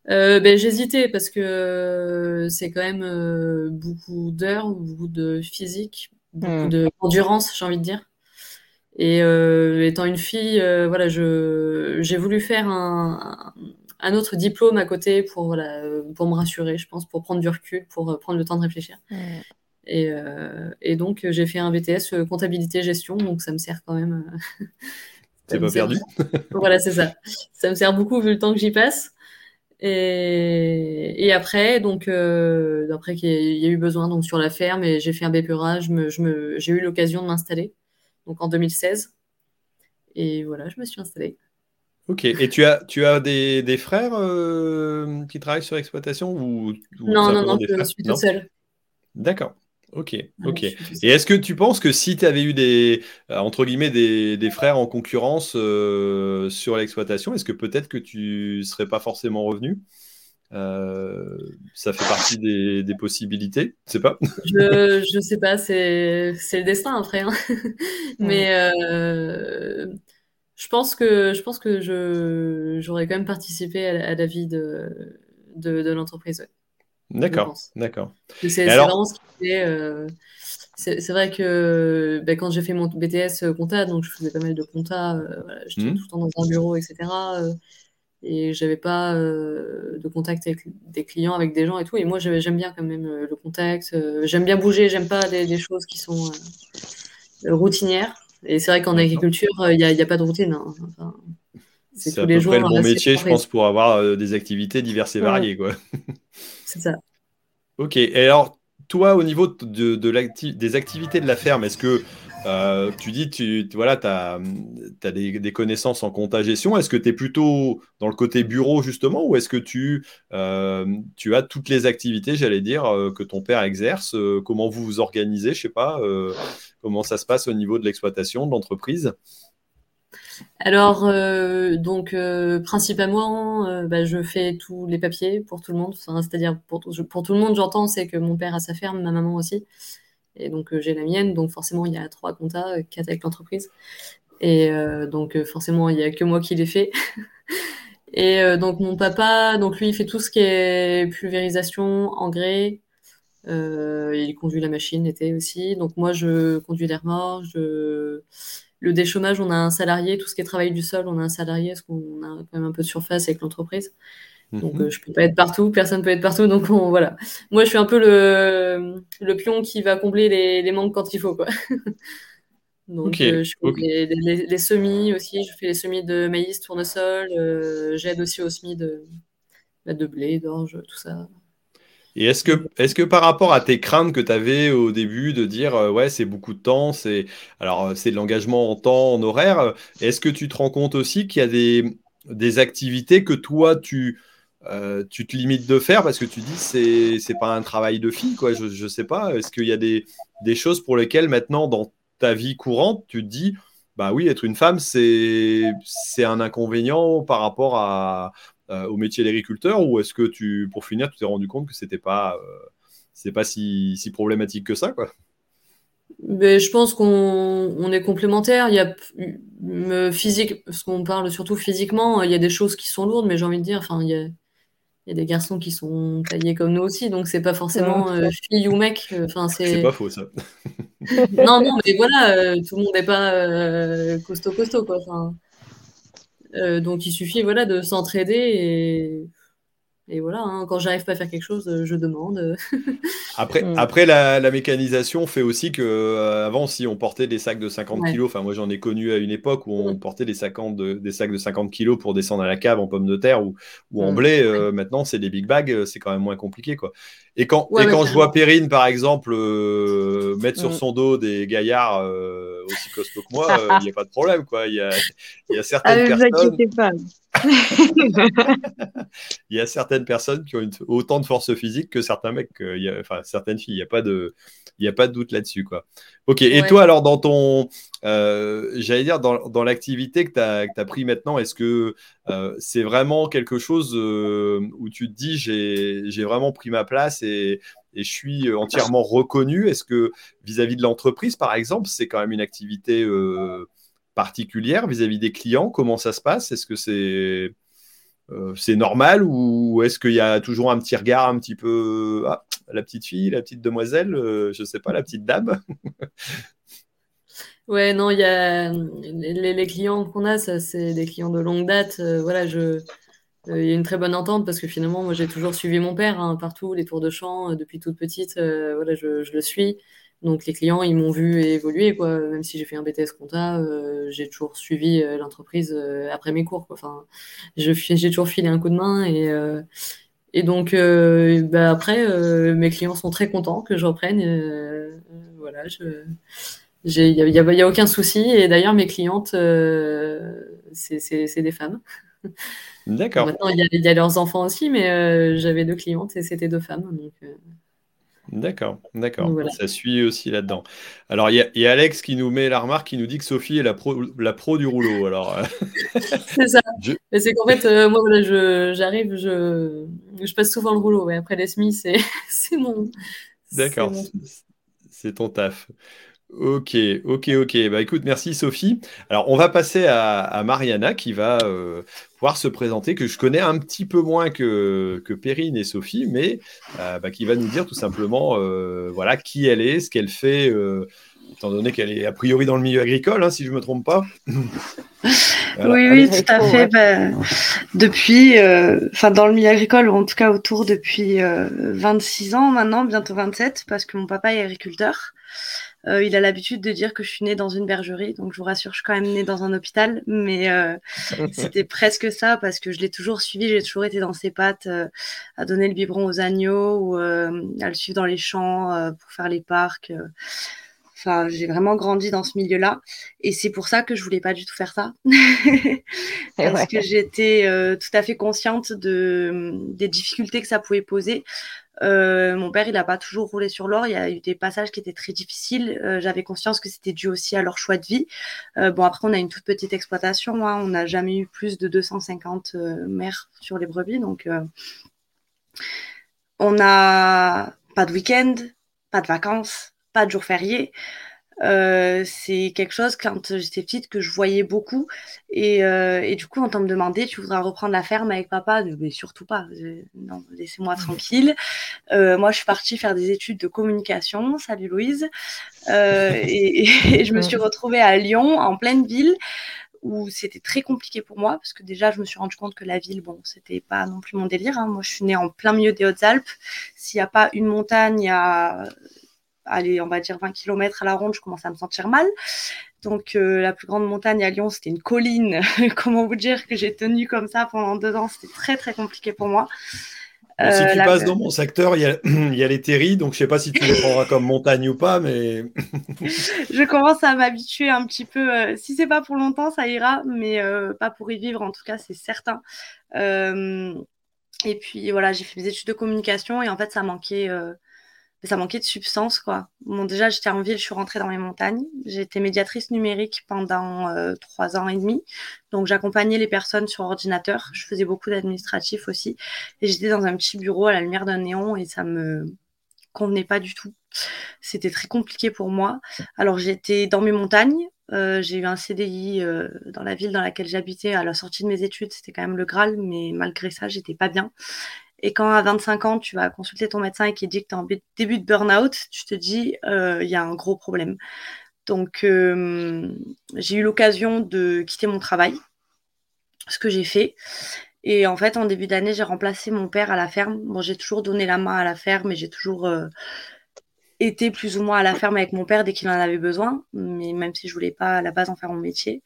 J'hésitais parce que c'est quand même beaucoup d'heures, beaucoup de physique, beaucoup d'endurance, j'ai envie de dire. Et étant une fille, j'ai voulu faire un autre diplôme à côté pour me rassurer, je pense, pour prendre du recul, pour prendre le temps de réfléchir. Et donc, j'ai fait un BTS comptabilité-gestion, donc ça me sert quand même. T'es pas perdu. Voilà, c'est ça. Ça me sert beaucoup vu le temps que j'y passe. Et après, donc, après qu'il y a eu besoin donc, sur la ferme, et j'ai fait un BPRA, j'ai eu l'occasion de m'installer donc en 2016. Et voilà, je me suis installée. Ok, et tu as des frères qui travaillent sur l'exploitation ou Non, je suis toute seule. D'accord. Ok. Et est-ce que tu penses que si tu avais eu entre guillemets, des frères en concurrence sur l'exploitation, est-ce que peut-être que tu serais pas forcément revenu? Ça fait partie des possibilités, je sais pas. Je sais pas, c'est le destin après, hein. Mais je pense que j'aurais quand même participé à la vie de l'entreprise. Ouais. D'accord. C'est vrai que quand j'ai fait mon BTS compta, donc je faisais pas mal de compta, j'étais tout le temps dans un bureau, etc. Et j'avais pas de contact avec des clients, avec des gens et tout. Et moi, j'aime bien quand même le contact. J'aime bien bouger, j'aime pas des choses qui sont routinières. Et c'est vrai qu'en agriculture, il n'y a pas de routine, hein. Enfin, c'est à peu près le bon métier, je pense, pour avoir des activités diverses et variées, quoi. C'est ça. Ok. Et alors, toi, au niveau des activités de la ferme, est-ce que tu dis, t'as des connaissances en compta-gestion, est-ce que tu es plutôt dans le côté bureau, justement, ou est-ce que tu as toutes les activités, j'allais dire, que ton père exerce, comment vous vous organisez, je sais pas, comment ça se passe au niveau de l'exploitation, de l'entreprise? Alors, principalement, je fais tous les papiers pour tout le monde. Enfin, c'est-à-dire, pour tout le monde, j'entends, c'est que mon père a sa ferme, ma maman aussi. Et donc, j'ai la mienne. Donc, forcément, il y a 3 comptas, 4 avec l'entreprise. Et donc, forcément, il n'y a que moi qui les fais. Et donc, mon papa, donc lui, il fait tout ce qui est pulvérisation, engrais. Il conduit la machine l'été aussi. Donc, moi, je conduis les remorques, Le déchômage, on a un salarié. Tout ce qui est travail du sol, on a un salarié parce qu'on a quand même un peu de surface avec l'entreprise. Donc, je peux pas être partout, personne peut être partout. Donc, voilà. Moi, je suis un peu le pion qui va combler les manques quand il faut, quoi. Donc, je fais les semis aussi. Je fais les semis de maïs, tournesol. J'aide aussi aux semis de blé, d'orge, tout ça. Et est-ce que par rapport à tes craintes que tu avais au début de dire ouais, c'est beaucoup de temps, c'est de l'engagement en temps, en horaire, est-ce que tu te rends compte aussi qu'il y a des activités que toi, tu te limites de faire parce que tu dis c'est pas un travail de fille, quoi, je sais pas. Est-ce qu'il y a des choses pour lesquelles maintenant, dans ta vie courante, tu te dis bah oui, être une femme, c'est un inconvénient par rapport au métier d'agriculteur, ou est-ce que pour finir, tu t'es rendu compte que c'est pas si problématique que ça, quoi? Mais je pense qu'on est complémentaires. Il y a physique, parce qu'on parle surtout physiquement, il y a des choses qui sont lourdes, mais j'ai envie de dire, enfin, il y a des garçons qui sont taillés comme nous aussi, donc c'est pas forcément fille ou mec. Enfin, c'est pas faux, ça. non, mais voilà, tout le monde n'est pas costaud, quoi. Enfin, donc il suffit, voilà, de s'entraider et voilà, hein, quand j'arrive pas à faire quelque chose, je demande. après la mécanisation fait aussi que avant, si on portait des sacs de 50 kilos, enfin moi j'en ai connu à une époque où on portait des sacs de 50 kilos pour descendre à la cave en pommes de terre ou en blé. Maintenant c'est des big bags, c'est quand même moins compliqué, quoi. Et quand je vois Perrine, par exemple, mettre sur son dos des gaillards aussi costauds que moi, il n'y a pas de problème, quoi. Il y a certaines personnes... Il y a certaines personnes qui ont autant de force physique que certains mecs, certaines filles. Il n'y a pas de doute là-dessus, quoi. Ok, ouais. Et toi, alors, dans ton... j'allais dire, dans l'activité que tu as pris maintenant, est-ce que c'est vraiment quelque chose où tu te dis j'ai vraiment pris ma place et je suis entièrement reconnu? Est-ce que vis-à-vis de l'entreprise, par exemple, c'est quand même une activité particulière vis-à-vis des clients? Comment ça se passe? Est-ce que c'est normal, ou est-ce qu'il y a toujours un petit regard un petit peu la petite fille, la petite demoiselle, je sais pas, la petite dame? Ouais, non, il y a les clients qu'on a, ça c'est des clients de longue date. Voilà, il y a une très bonne entente parce que finalement, moi j'ai toujours suivi mon père, hein, partout, les tours de champ, depuis toute petite. Voilà, je le suis. Donc les clients, ils m'ont vu évoluer, quoi. Même si j'ai fait un BTS compta, j'ai toujours suivi l'entreprise après mes cours, quoi. Enfin, j'ai toujours filé un coup de main et donc après, mes clients sont très contents que je reprenne. Voilà, il n'y a aucun souci. Et d'ailleurs, mes clientes, c'est des femmes. D'accord. Maintenant, il y a leurs enfants aussi, mais j'avais deux clientes et c'était deux femmes. Donc, D'accord. Voilà. Ça suit aussi là-dedans. Alors, il y a Alex qui nous met la remarque, qui nous dit que Sophie est la pro du rouleau. Alors, c'est ça. Mais c'est qu'en fait, moi, voilà, j'arrive, je passe souvent le rouleau. Ouais. Après, les semis, c'est mon... D'accord, c'est ton taf. Ok. Bah, écoute, merci Sophie. Alors, on va passer à Mariana qui va pouvoir se présenter, que je connais un petit peu moins que Perrine et Sophie, mais qui va nous dire tout simplement voilà, qui elle est, ce qu'elle fait, étant donné qu'elle est a priori dans le milieu agricole, hein, si je ne me trompe pas. Voilà. Oui, tout à fait. Ouais. Bah, depuis, dans le milieu agricole, ou en tout cas autour depuis 26 ans maintenant, bientôt 27, parce que mon papa est agriculteur. Il a l'habitude de dire que je suis née dans une bergerie, donc je vous rassure, je suis quand même née dans un hôpital, mais c'était presque ça, parce que je l'ai toujours suivi, j'ai toujours été dans ses pattes, à donner le biberon aux agneaux, ou à le suivre dans les champs, pour faire les parcs. Enfin, j'ai vraiment grandi dans ce milieu-là, et c'est pour ça que je voulais pas du tout faire ça, parce que j'étais tout à fait consciente des difficultés que ça pouvait poser. Mon père, il n'a pas toujours roulé sur l'or. Il y a eu des passages qui étaient très difficiles. J'avais conscience que c'était dû aussi à leur choix de vie. Après, on a une toute petite exploitation, hein. On n'a jamais eu plus de 250 mères sur les brebis. Donc, on n'a pas de week-end, pas de vacances, pas de jours fériés. C'est quelque chose, quand j'étais petite, que je voyais beaucoup. Et du coup, on t'a demandé, tu voudras reprendre la ferme avec papa? Mais surtout pas. Non, laissez-moi tranquille. Moi, je suis partie faire des études de communication. Salut Louise. Et je me suis retrouvée à Lyon, en pleine ville, où c'était très compliqué pour moi, parce que déjà, je me suis rendu compte que la ville, bon, c'était pas non plus mon délire, hein. Moi, je suis née en plein milieu des Hautes-Alpes. S'il n'y a pas une montagne, il y a... Allez, on va dire 20 km à la ronde, je commençais à me sentir mal. Donc, la plus grande montagne à Lyon, c'était une colline. Comment vous dire que j'ai tenu comme ça pendant 2 ans? C'était très, très compliqué pour moi. Si tu passes dans mon secteur, il y a les terris, donc je ne sais pas si tu les prendras comme montagne ou pas, mais... Je commence à m'habituer un petit peu. Si ce n'est pas pour longtemps, ça ira, mais pas pour y vivre, en tout cas, c'est certain. Et puis, voilà, j'ai fait mes études de communication et en fait, ça manquait de substance, quoi. Bon, déjà, j'étais en ville, je suis rentrée dans les montagnes. J'ai été médiatrice numérique pendant 3 ans et demi. Donc, j'accompagnais les personnes sur ordinateur. Je faisais beaucoup d'administratif aussi. Et j'étais dans un petit bureau à la lumière d'un néon et ça me convenait pas du tout. C'était très compliqué pour moi. Alors, j'étais dans mes montagnes. J'ai eu un CDI dans la ville dans laquelle j'habitais à la sortie de mes études. C'était quand même le Graal, mais malgré ça, j'étais pas bien. Et quand à 25 ans, tu vas consulter ton médecin et qu'il dit que tu es en début de burn-out, tu te dis, il y a un gros problème. Donc, j'ai eu l'occasion de quitter mon travail, ce que j'ai fait. Et en fait, en début d'année, j'ai remplacé mon père à la ferme. Bon, j'ai toujours donné la main à la ferme et j'ai toujours été plus ou moins à la ferme avec mon père dès qu'il en avait besoin, mais même si je voulais pas à la base en faire mon métier.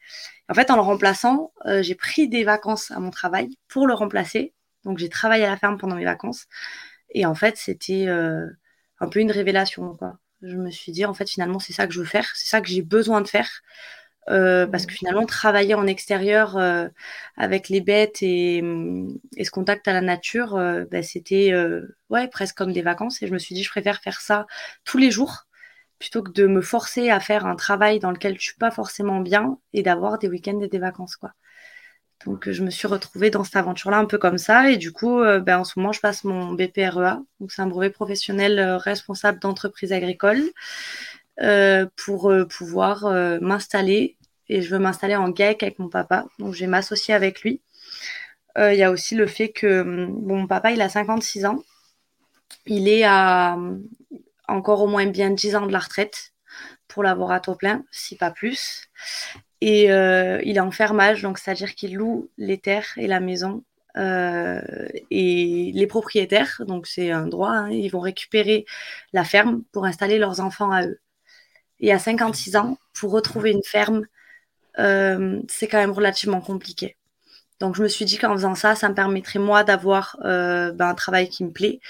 En fait, en le remplaçant, j'ai pris des vacances à mon travail pour le remplacer. Donc, j'ai travaillé à la ferme pendant mes vacances. Et en fait, c'était un peu une révélation, quoi. Je me suis dit, en fait, finalement, c'est ça que je veux faire. C'est ça que j'ai besoin de faire. Parce que finalement, travailler en extérieur avec les bêtes et ce contact à la nature, c'était presque comme des vacances. Et je me suis dit, je préfère faire ça tous les jours plutôt que de me forcer à faire un travail dans lequel je ne suis pas forcément bien et d'avoir des week-ends et des vacances, quoi. Donc, je me suis retrouvée dans cette aventure-là un peu comme ça. Et du coup, en ce moment, je passe mon BPREA. Donc, c'est un brevet professionnel responsable d'entreprise agricole pour pouvoir m'installer. Et je veux m'installer en Gaec avec mon papa. Donc, je vais m'associer avec lui. Il y a aussi le fait que mon papa, il a 56 ans. Il est à encore au moins bien 10 ans de la retraite pour l'avoir à taux plein, si pas plus. Et il est en fermage, donc c'est-à-dire qu'il loue les terres et la maison et les propriétaires, donc c'est un droit, hein, ils vont récupérer la ferme pour installer leurs enfants à eux. Et à 56 ans, pour retrouver une ferme, c'est quand même relativement compliqué. Donc je me suis dit qu'en faisant ça, ça me permettrait moi d'avoir un travail qui me plaît,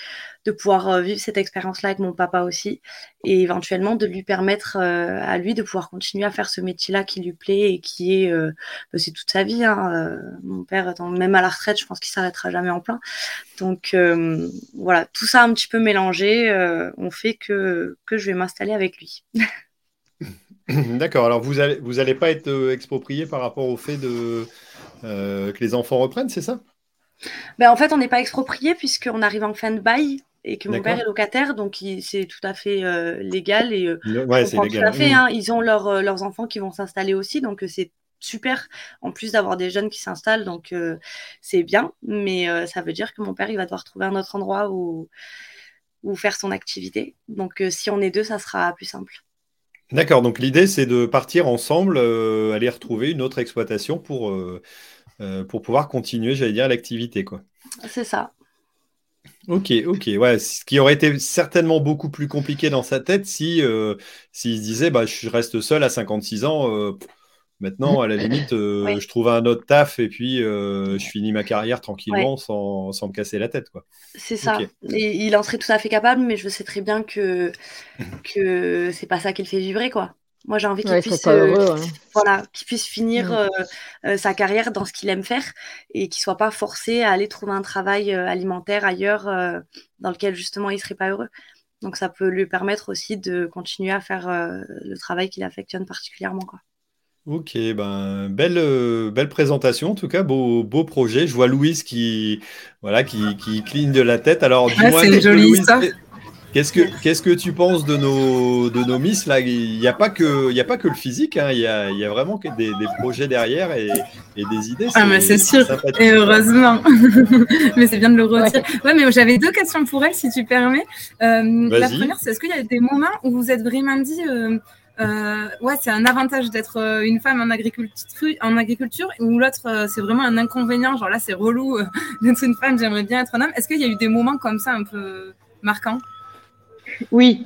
de pouvoir vivre cette expérience-là avec mon papa aussi et éventuellement de lui permettre à lui de pouvoir continuer à faire ce métier-là qui lui plaît et qui est, c'est toute sa vie, hein. Mon père, même à la retraite, je pense qu'il s'arrêtera jamais en plein. Donc voilà, tout ça un petit peu mélangé, on fait que je vais m'installer avec lui. D'accord, alors vous allez pas être exproprié par rapport au fait de... que les enfants reprennent, c'est ça? En fait, on n'est pas exproprié puisqu'on arrive en fin de bail et que mon père est locataire, donc c'est tout à fait légal. Et, c'est légal. Tout à fait, hein, ils ont leurs enfants qui vont s'installer aussi, donc c'est super en plus d'avoir des jeunes qui s'installent, donc c'est bien, mais ça veut dire que mon père, il va devoir trouver un autre endroit où faire son activité. Donc si on est 2, ça sera plus simple. D'accord, donc l'idée c'est de partir ensemble, aller retrouver une autre exploitation pour pouvoir continuer, j'allais dire, l'activité, quoi. C'est ça. Ok. Ouais, ce qui aurait été certainement beaucoup plus compliqué dans sa tête s'il se disait je reste seul à 56 ans, maintenant à la limite je trouve un autre taf et puis je finis ma carrière tranquillement sans me casser la tête, quoi. C'est ça. Okay. Et il en serait tout à fait capable, mais je sais très bien que c'est pas ça qui le fait vibrer, quoi. Moi, j'ai envie qu'il puisse, heureux, hein. Voilà, qu'il puisse finir sa carrière dans ce qu'il aime faire et qu'il ne soit pas forcé à aller trouver un travail alimentaire ailleurs dans lequel, justement, il ne serait pas heureux. Donc, ça peut lui permettre aussi de continuer à faire le travail qu'il affectionne particulièrement, quoi. Ok, belle présentation, en tout cas, beau projet. Je vois Louise qui cligne de la tête. Alors, dis-moi, c'est une jolie histoire. Qu'est-ce que tu penses de nos Miss là? Il n'y a pas que le physique, hein. Il y a vraiment des projets derrière et des idées. Ah mais c'est sûr, et heureusement. Mais c'est bien de le redire. Ouais, mais j'avais deux questions pour elle, si tu permets. La première, c'est est-ce qu'il y a des moments où vous êtes vraiment dit ouais, c'est un avantage d'être une femme en agriculture, ou l'autre, c'est vraiment un inconvénient, genre là, c'est relou d'être une femme, j'aimerais bien être un homme. Est-ce qu'il y a eu des moments comme ça un peu marquants ? Oui.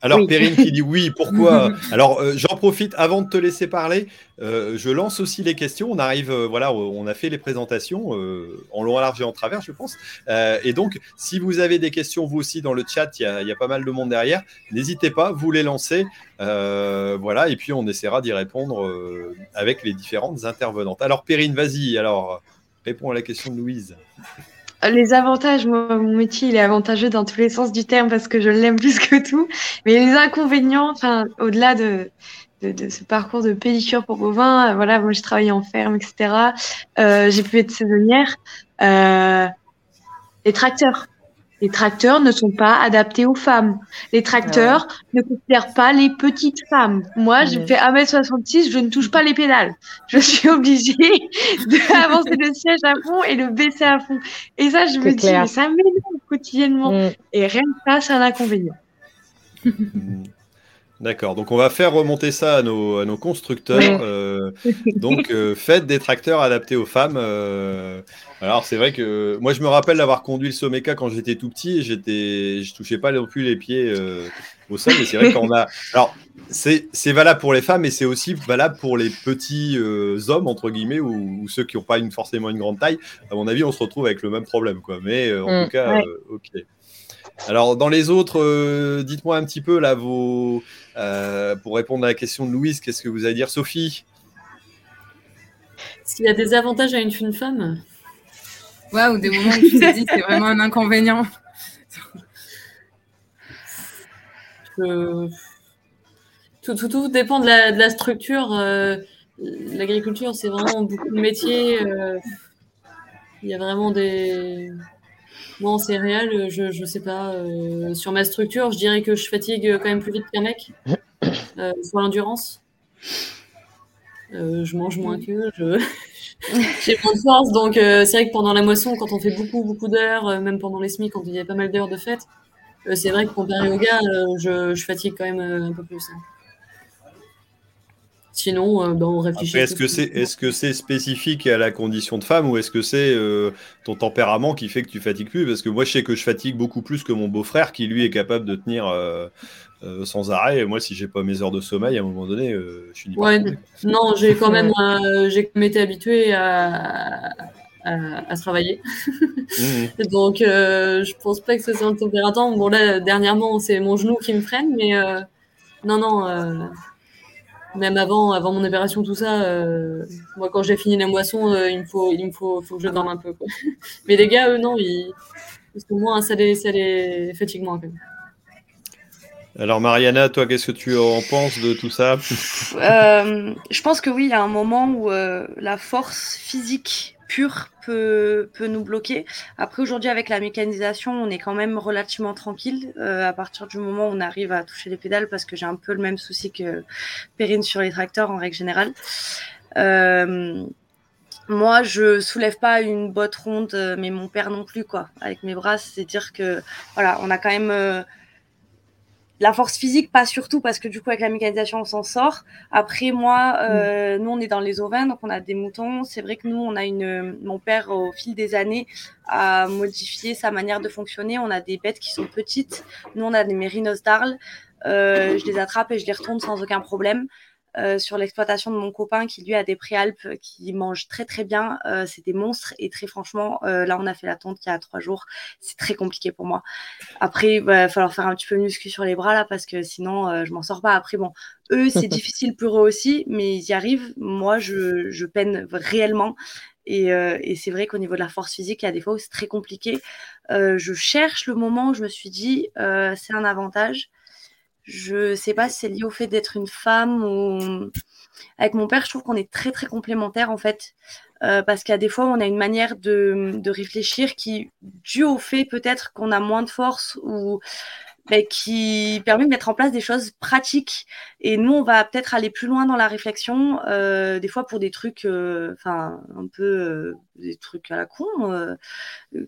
Alors, oui. Perrine qui dit oui, pourquoi ? Alors, j'en profite avant de te laisser parler. Je lance aussi les questions. On arrive, voilà, on a fait les présentations en long, en large et en travers, je pense. Et donc, si vous avez des questions, vous aussi, dans le chat, il y a pas mal de monde derrière. N'hésitez pas, vous les lancez. Voilà, et puis on essaiera d'y répondre avec les différentes intervenantes. Alors, Perrine, vas-y. Alors, réponds à la question de Louise. Les avantages, moi, mon métier, il est avantageux dans tous les sens du terme parce que je l'aime plus que tout. Mais les inconvénients, enfin, au-delà de ce parcours de pédicure pour bovins, voilà, moi, je travaillais en ferme, etc. J'ai pu être saisonnière. Les tracteurs ne sont pas adaptés aux femmes. Les tracteurs ne considèrent pas les petites femmes. Moi, je fais 1m66, je ne touche pas les pédales. Je suis obligée d'avancer le siège à fond et le baisser à fond. Et ça, je me dis, mais ça m'énerve quotidiennement. Et rien que ça, c'est un inconvénient. D'accord, donc on va faire remonter ça à nos constructeurs. Donc, faites des tracteurs adaptés aux femmes. Alors, c'est vrai que moi, je me rappelle d'avoir conduit le Someca quand j'étais tout petit et je touchais pas non plus les pieds au sol. Mais c'est vrai qu'on a. Alors, c'est valable pour les femmes, mais c'est aussi valable pour les petits hommes, entre guillemets, ou ceux qui n'ont pas forcément une grande taille. À mon avis, on se retrouve avec le même problème, quoi. Mais en tout cas, OK. Alors, dans les autres, dites-moi un petit peu, là, pour répondre à la question de Louise, qu'est-ce que vous allez dire, Sophie ? Est-ce qu'il y a des avantages à une femme ? Ouais, ou des moments où tu te dis que c'est vraiment un inconvénient. Tout dépend de la structure. L'agriculture, c'est vraiment beaucoup de métiers. Il y a vraiment des... Moi, en céréales, je sais pas. Sur ma structure, je dirais que je fatigue quand même plus vite qu'un mec. Sur l'endurance. Je mange moins qu'eux. J'ai moins de force. Donc, c'est vrai que pendant la moisson, quand on fait beaucoup d'heures, même pendant les semis, quand il y a pas mal d'heures de fête, c'est vrai que comparé aux gars, je fatigue quand même un peu plus. Hein. Sinon, on réfléchit. Après, est-ce que c'est spécifique à la condition de femme ou est-ce que c'est ton tempérament qui fait que tu fatigues plus ? Parce que moi, je sais que je fatigue beaucoup plus que mon beau-frère qui, lui, est capable de tenir sans arrêt. Et moi, si j'ai pas mes heures de sommeil, à un moment donné, je finis par... Non, j'ai quand même été habituée à travailler. Donc, je pense pas que ce soit un tempérament. Bon, là, dernièrement, c'est mon genou qui me freine, mais non... Même avant mon opération, tout ça, moi, quand j'ai fini la moisson, il me faut que je dorme un peu. Quoi. Mais les gars, eux, non, parce que moi, ça les fatigue moins. Quand même. Alors, Mariana, toi, qu'est-ce que tu en penses de tout ça ? Je pense que oui, il y a un moment où la force physique pure peut nous bloquer. Après, aujourd'hui, avec la mécanisation, on est quand même relativement tranquille à partir du moment où on arrive à toucher les pédales, parce que j'ai un peu le même souci que Perrine sur les tracteurs en règle générale. Moi, je soulève pas une botte ronde, mais mon père non plus, quoi. Avec mes bras, c'est-à-dire que voilà, on a quand même... La force physique, pas surtout, parce que du coup, avec la mécanisation, on s'en sort. Après, moi, nous, on est dans les ovins, donc on a des moutons. C'est vrai que nous, on a mon père, au fil des années, a modifié sa manière de fonctionner. On a des bêtes qui sont petites. Nous, on a des Mérinos d'Arles. Je les attrape et je les retourne sans aucun problème. Sur l'exploitation de mon copain qui lui a des Préalpes qui mangent très très bien, c'est des monstres et très franchement là on a fait la tonte il y a 3 jours, c'est très compliqué pour moi. Après il va falloir faire un petit peu de muscu sur les bras là parce que sinon je m'en sors pas. Après bon, eux c'est difficile pour eux aussi mais ils y arrivent, moi je peine réellement et c'est vrai qu'au niveau de la force physique il y a des fois où c'est très compliqué. Je cherche le moment où je me suis dit c'est un avantage. Je sais pas si c'est lié au fait d'être une femme ou... Avec mon père, je trouve qu'on est très, très complémentaires, en fait, parce qu'à des fois, on a une manière de réfléchir qui, due au fait peut-être qu'on a moins de force ou qui permet de mettre en place des choses pratiques. Et nous, on va peut-être aller plus loin dans la réflexion, des fois pour des trucs, un peu des trucs à la con,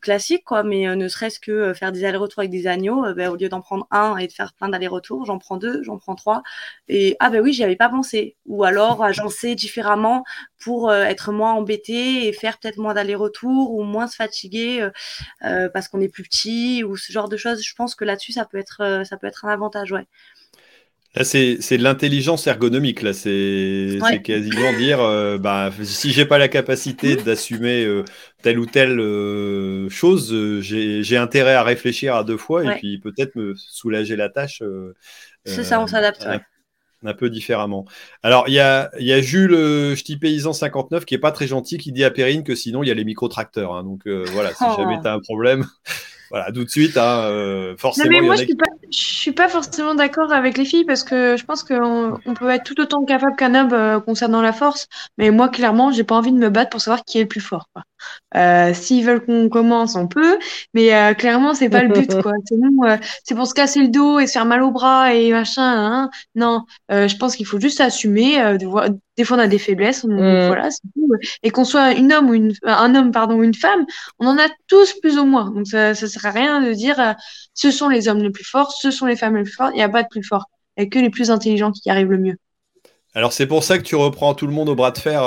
classiques, quoi. Mais ne serait-ce que faire des allers-retours avec des agneaux, au lieu d'en prendre un et de faire plein d'allers-retours, j'en prends deux, j'en prends trois. Et ah ben oui, j'y avais pas pensé. Ou alors agencer différemment pour être moins embêté et faire peut-être moins d'allers-retours ou moins se fatiguer parce qu'on est plus petit ou ce genre de choses. Je pense que là-dessus, ça peut être un avantage, ouais. Là, c'est de l'intelligence ergonomique, là. C'est quasiment dire, si j'ai pas la capacité d'assumer telle ou telle chose, j'ai intérêt à réfléchir à deux fois et puis peut-être me soulager la tâche. C'est ça, on s'adapte, un peu différemment. Alors, il y a Jules Ch'ti Paysan 59 qui est pas très gentil, qui dit à Perrine que sinon, il y a les micro-tracteurs. Hein, donc, si jamais tu as un problème... Voilà, tout de suite, forcément. Non, mais moi, je ne suis pas forcément d'accord avec les filles parce que je pense qu'on peut être tout autant capable qu'un homme concernant la force. Mais moi, clairement, je n'ai pas envie de me battre pour savoir qui est le plus fort. Quoi. S'ils veulent qu'on commence, on peut. Mais clairement, ce n'est pas le but. Quoi. C'est pour se casser le dos et se faire mal au bras et machin. Hein. Non, je pense qu'il faut juste assumer. Des fois, on a des faiblesses. Voilà, c'est tout. Et qu'on soit un homme, ou une femme, on en a tous plus ou moins. Donc, ça sert à rien de dire ce sont les hommes les plus forts, ce sont les femmes les plus fortes, il n'y a pas de plus fort, il n'y a que les plus intelligents qui arrivent le mieux. Alors c'est pour ça que tu reprends tout le monde au bras de fer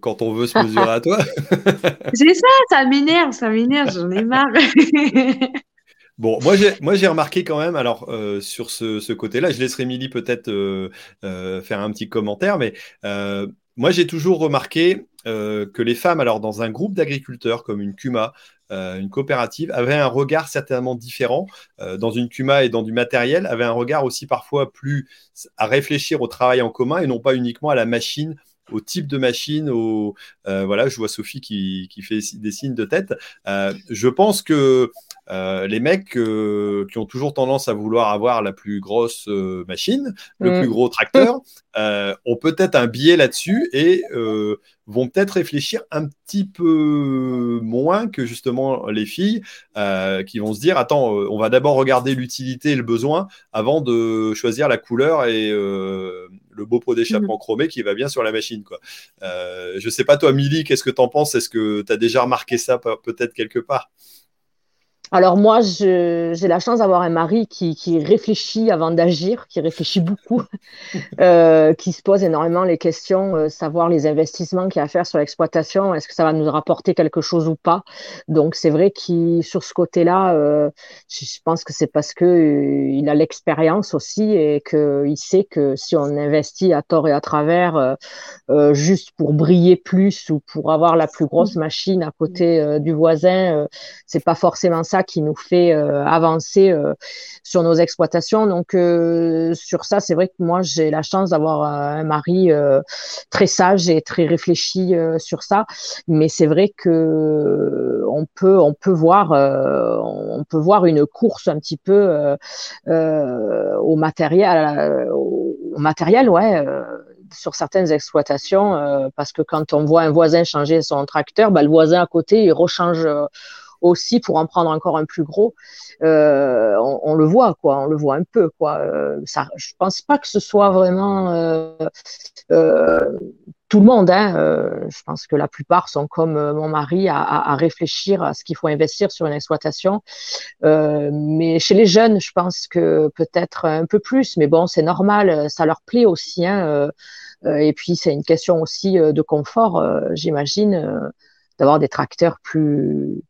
quand on veut se mesurer à toi. C'est ça m'énerve, j'en ai marre. Bon, moi j'ai remarqué quand même, alors sur ce côté-là, je laisserai Milly peut-être faire un petit commentaire, mais moi j'ai toujours remarqué que les femmes, alors dans un groupe d'agriculteurs comme une CUMA, une coopérative, avait un regard certainement différent dans une CUMA et dans du matériel, avait un regard aussi parfois plus à réfléchir au travail en commun et non pas uniquement à la machine, au type de machine. Je vois Sophie qui fait des signes de tête. Je pense que les mecs qui ont toujours tendance à vouloir avoir la plus grosse machine, le plus gros tracteur, ont peut-être un biais là-dessus et vont peut-être réfléchir un petit peu moins que justement les filles qui vont se dire « Attends, on va d'abord regarder l'utilité et le besoin avant de choisir la couleur et le beau pot d'échappement chromé qui va bien sur la machine. » je sais pas toi, Milly, qu'est-ce que t'en penses? Est-ce que t'as déjà remarqué ça peut-être quelque part? Alors moi, j'ai la chance d'avoir un mari qui réfléchit avant d'agir, qui réfléchit beaucoup, qui se pose énormément les questions, savoir les investissements qu'il y a à faire sur l'exploitation, est-ce que ça va nous rapporter quelque chose ou pas. Donc c'est vrai que sur ce côté-là, je pense que c'est parce que il a l'expérience aussi et qu'il sait que si on investit à tort et à travers juste pour briller plus ou pour avoir la plus grosse machine à côté du voisin, c'est pas forcément ça qui nous fait avancer sur nos exploitations. Donc sur ça, c'est vrai que moi j'ai la chance d'avoir un mari très sage et très réfléchi sur ça. Mais c'est vrai que on peut voir une course un petit peu au matériel, sur certaines exploitations, parce que quand on voit un voisin changer son tracteur, le voisin à côté il rechange aussi pour en prendre encore un plus gros. On le voit, on le voit un peu, ça, je pense pas que ce soit vraiment tout le monde, je pense que la plupart sont comme mon mari à réfléchir à ce qu'il faut investir sur une exploitation. Mais chez les jeunes, je pense que peut-être un peu plus, mais bon, c'est normal, ça leur plaît aussi. Et puis, c'est une question aussi de confort, j'imagine, d'avoir des tracteurs plus...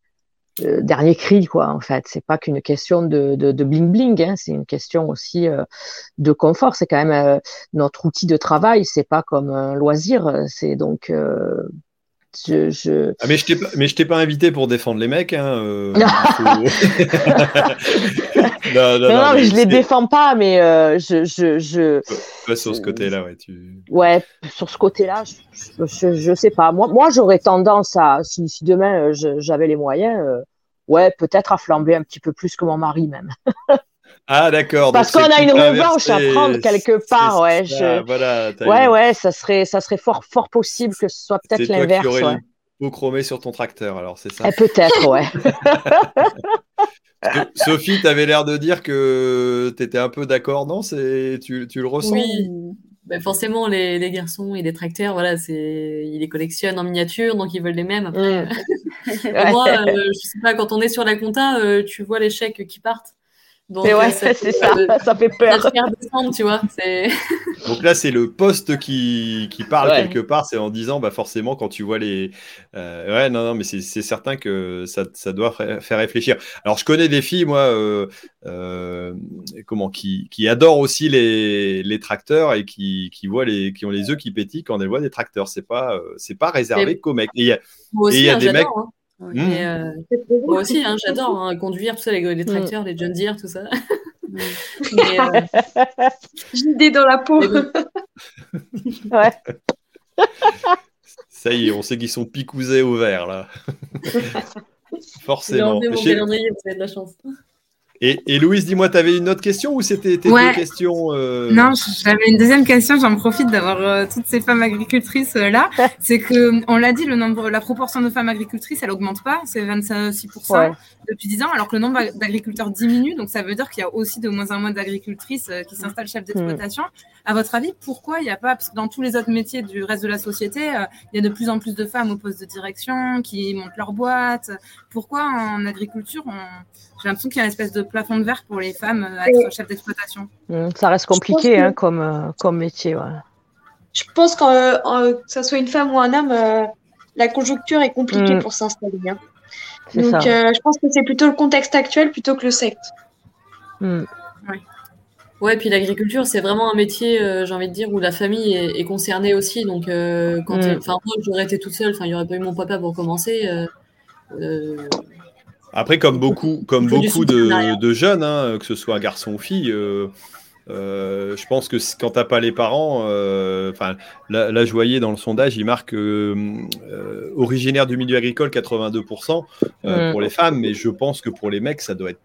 dernier cri, en fait. C'est pas qu'une question de bling-bling, c'est une question aussi de confort. C'est quand même notre outil de travail, c'est pas comme un loisir. C'est donc... Ah, mais je t'ai pas invité pour défendre les mecs, Non, mais je les défends pas, mais sur ce côté-là, sur ce côté-là, je sais pas. Moi, j'aurais tendance à, si demain j'avais les moyens, peut-être à flamber un petit peu plus que mon mari même. Ah, d'accord. Parce qu'on a une revanche à prendre quelque part. Ouais, ça serait fort possible que ce soit peut-être l'inverse. C'est toi qui aurais une peau chromée sur ton tracteur, alors, c'est ça ? Peut-être, ouais. Sophie, tu avais l'air de dire que tu étais un peu d'accord, non ? Tu le ressens ? Oui. Ben forcément, les garçons et les tracteurs, voilà, ils les collectionnent en miniature, donc ils veulent les mêmes. Après. Moi, je sais pas, quand on est sur la compta, tu vois les chèques qui partent. Donc, mais ouais, ça fait peur. Ça descendre, tu vois, donc là, c'est le poste qui parle quelque part, c'est en disant, bah forcément, quand tu vois les... mais c'est certain que ça doit faire réfléchir. Alors, je connais des filles, moi, qui adorent aussi les tracteurs et qui ont les œufs qui pétillent quand elles voient des tracteurs. C'est pas réservé qu'aux mecs. Moi aussi, des mecs... Hein. Mais moi aussi, j'adore conduire tout ça, les tracteurs, les John Deere, tout ça. J'ai l'idée dans la peau. Ouais. Ça y est, on sait qu'ils sont picousés au vert, là. Forcément. J'ai enlevé mon calendrier, vous avez de la chance. Et Louise, dis-moi, tu avais une autre question ou c'était tes deux questions Non, j'avais une deuxième question. J'en profite d'avoir toutes ces femmes agricultrices là. C'est qu'on l'a dit, la proportion de femmes agricultrices, elle n'augmente pas. C'est 26% depuis 10 ans, alors que le nombre d'agriculteurs diminue. Donc, ça veut dire qu'il y a aussi de moins en moins d'agricultrices qui s'installent chefs d'exploitation. À votre avis, pourquoi il n'y a pas... Parce que dans tous les autres métiers du reste de la société, il y a de plus en plus de femmes aux postes de direction qui montent leur boîte. Pourquoi en agriculture, j'ai l'impression qu'il y a une espèce de plafond de verre pour les femmes à être chef d'exploitation. Ça reste compliqué comme métier. Ouais. Je pense que ça soit une femme ou un homme, la conjoncture est compliquée pour s'installer. Hein. Donc, je pense que c'est plutôt le contexte actuel plutôt que le secte. Ouais, puis l'agriculture, c'est vraiment un métier, j'ai envie de dire, où la famille est concernée aussi. Donc, moi, j'aurais été toute seule, il n'y aurait pas eu mon papa pour commencer. Après, comme beaucoup de jeunes, que ce soit garçon ou fille, je pense que quand t'as pas les parents, là je voyais dans le sondage, il marque originaire du milieu agricole 82% pour les femmes, mais je pense que pour les mecs, ça doit être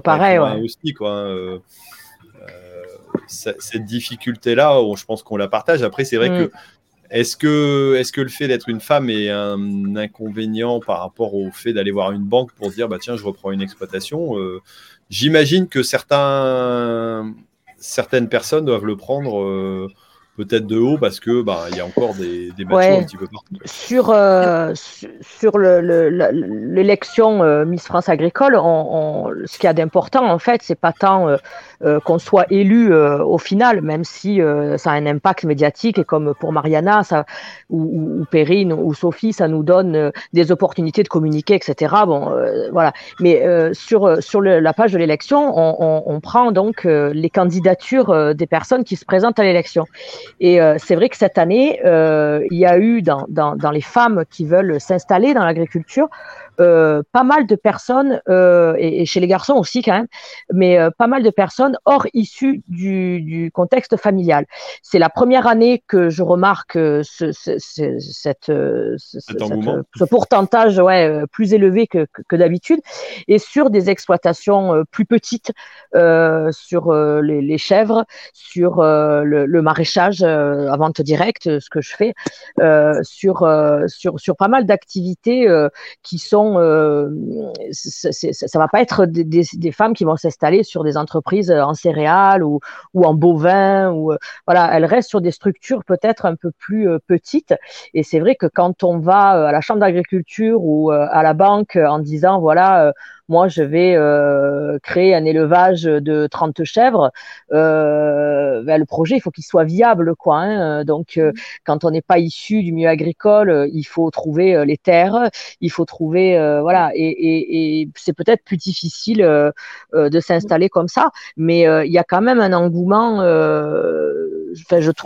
pareil aussi, quoi. Cette difficulté-là, je pense qu'on la partage. Après, c'est vrai que est-ce que le fait d'être une femme est un inconvénient par rapport au fait d'aller voir une banque pour se dire, bah tiens, je reprends une exploitation? J'imagine que certaines personnes doivent le prendre peut-être de haut parce que il y a encore des machos un petit peu partout. Sur l'élection Miss France Agricole, ce qu'il y a d'important en fait, c'est pas tant qu'on soit élu au final, même si ça a un impact médiatique, et comme pour Mariana ou Perrine ou Sophie, ça nous donne des opportunités de communiquer, etc. Mais sur la page de l'élection, on prend donc les candidatures des personnes qui se présentent à l'élection. Et c'est vrai que cette année, il y a eu dans les femmes qui veulent s'installer dans l'agriculture, pas mal de personnes, et chez les garçons aussi quand même, mais pas mal de personnes hors issues du contexte familial. C'est la première année que je remarque ce pourcentage plus élevé que d'habitude, et sur des exploitations plus petites, sur les chèvres, sur le maraîchage à vente directe, ce que je fais, sur pas mal d'activités qui sont... ça va pas être des femmes qui vont s'installer sur des entreprises en céréales ou en bovins, ou elles restent sur des structures peut-être un peu plus petites. Et c'est vrai que quand on va à la chambre d'agriculture ou à la banque en disant moi, je vais créer un élevage de 30 chèvres. Le projet, il faut qu'il soit viable, quoi. Donc, quand on n'est pas issu du milieu agricole, il faut trouver les terres, il faut trouver, et c'est peut-être plus difficile de s'installer comme ça. Mais il y a quand même un engouement.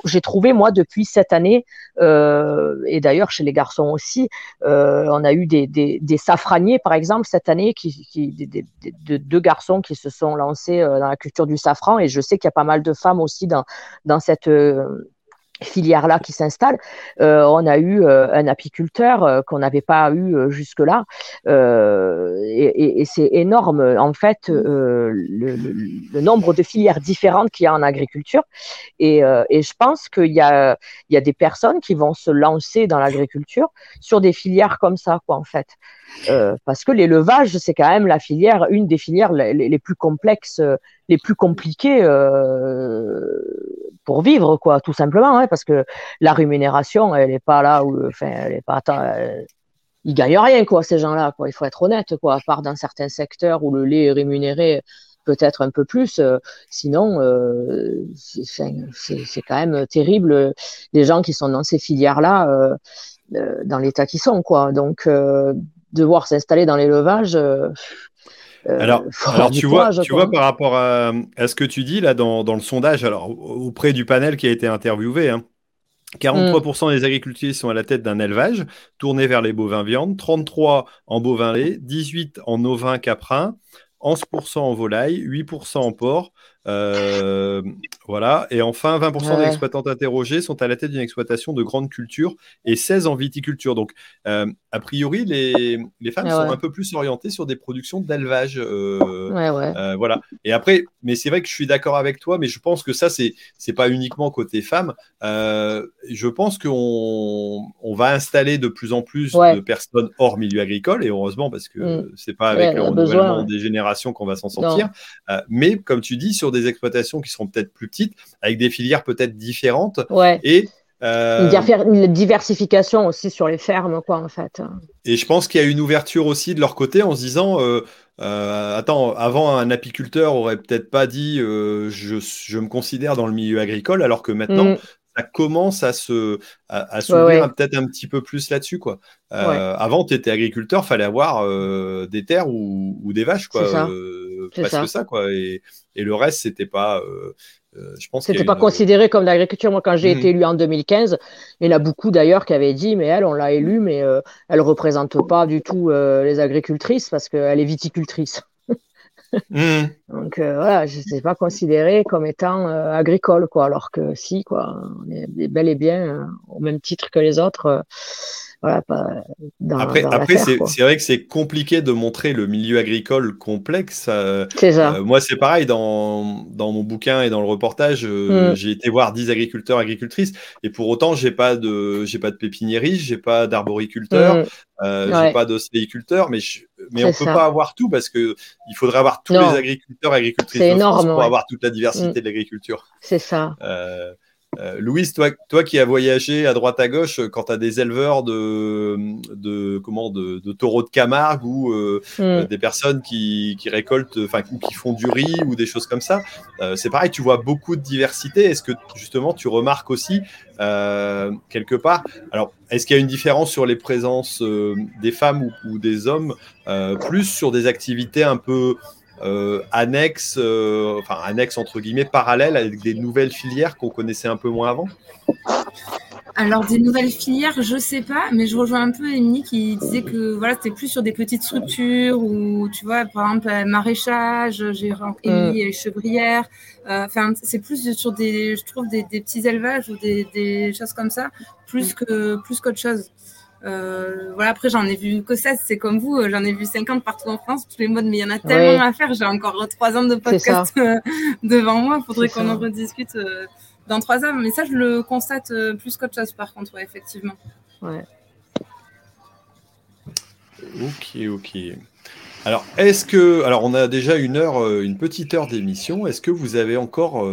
J'ai trouvé, moi, depuis cette année, et d'ailleurs chez les garçons aussi, on a eu des safraniers, par exemple, cette année, deux garçons qui se sont lancés dans la culture du safran, et je sais qu'il y a pas mal de femmes aussi dans cette filière-là qui s'installe, on a eu un apiculteur qu'on n'avait pas eu jusque-là, et c'est énorme en fait le nombre de filières différentes qu'il y a en agriculture, et je pense qu'il y a des personnes qui vont se lancer dans l'agriculture sur des filières comme ça quoi en fait, parce que l'élevage c'est quand même une des filières les plus complexes, les plus compliquées pour vivre quoi tout simplement, hein, parce que la rémunération elle est pas là où, enfin elle est pas, ils gagnent rien quoi ces gens là quoi, il faut être honnête quoi, à part dans certains secteurs où le lait est rémunéré peut-être un peu plus, sinon c'est quand même terrible les gens qui sont dans ces filières là dans l'état qu'ils sont quoi, donc devoir s'installer dans l'élevage, alors tu vois, par rapport à ce que tu dis là dans le sondage, alors auprès du panel qui a été interviewé, hein, 43% des agriculteurs sont à la tête d'un élevage tourné vers les bovins viandes, 33% en bovins lait, 18% en ovins caprins, 11% en volaille, 8% en porc, voilà. Et enfin, 20% des exploitants interrogés sont à la tête d'une exploitation de grande culture et 16% en viticulture. Donc, a priori, les femmes sont un peu plus orientées sur des productions d'élevage. Voilà. Et après, mais c'est vrai que je suis d'accord avec toi, mais je pense que ça, c'est pas uniquement côté femmes. Je pense qu'on va installer de plus en plus de personnes hors milieu agricole, et heureusement, parce que c'est pas avec le renouvellement des générations qu'on va s'en sortir. Mais, comme tu dis, sur des exploitations qui seront peut-être plus petites, avec des filières peut-être différentes, et une diversification aussi sur les fermes, quoi, en fait. Et je pense qu'il y a une ouverture aussi de leur côté en se disant avant un apiculteur aurait peut-être pas dit je me considère dans le milieu agricole, alors que maintenant ça commence à s'ouvrir peut-être un petit peu plus là-dessus, quoi. Avant, tu étais agriculteur, fallait avoir des terres ou des vaches, quoi. C'est ça, quoi. Et le reste, c'était pas. Je pense c'était pas considéré comme l'agriculture. Moi, quand j'ai été élue en 2015, il y en a beaucoup d'ailleurs qui avaient dit, mais elle, on l'a élue, mais elle représente pas du tout les agricultrices parce qu'elle est viticultrice. Donc voilà, je sais pas considéré comme étant agricole, quoi, alors que si, quoi, on est bel et bien au même titre que les autres. Voilà, après c'est vrai que c'est compliqué de montrer le milieu agricole complexe. C'est ça. Moi, c'est pareil, dans mon bouquin et dans le reportage, j'ai été voir 10 agriculteurs, agricultrices, et pour autant, j'ai pas de pépiniériste, j'ai pas d'arboriculteur, j'ai pas d'ostéiculteur, mais on peut pas avoir tout, parce que il faudrait avoir tous les agriculteurs, agricultrices de France pour avoir toute la diversité de l'agriculture. C'est ça. Louise, toi qui as voyagé à droite à gauche, quand tu as des éleveurs de taureaux de Camargue ou des personnes qui récoltent, enfin qui font du riz ou des choses comme ça, c'est pareil, tu vois beaucoup de diversité. Est-ce que justement tu remarques aussi quelque part, alors est-ce qu'il y a une différence sur les présences des femmes ou des hommes, plus sur des activités un peu annexes entre guillemets, parallèles, avec des nouvelles filières qu'on connaissait un peu moins avant? Alors, des nouvelles filières, je sais pas, mais je rejoins un peu Émilie qui disait que voilà, c'était plus sur des petites structures où, tu vois, par exemple, maraîchage, j'ai Émilie chevrière, enfin, c'est plus sur des, je trouve, des petits élevages ou des choses comme ça, plus qu'autre chose. Voilà, après j'en ai vu que ça, c'est comme vous, j'en ai vu 50 partout en France, tous les modes, mais il y en a tellement à faire, j'ai encore 3 ans de podcast devant moi, faudrait qu'on en rediscute dans 3 ans, mais ça je le constate plus qu'autre chose par contre, effectivement. Ouais. Ok. Alors, on a déjà une petite heure d'émission. Est-ce que vous avez encore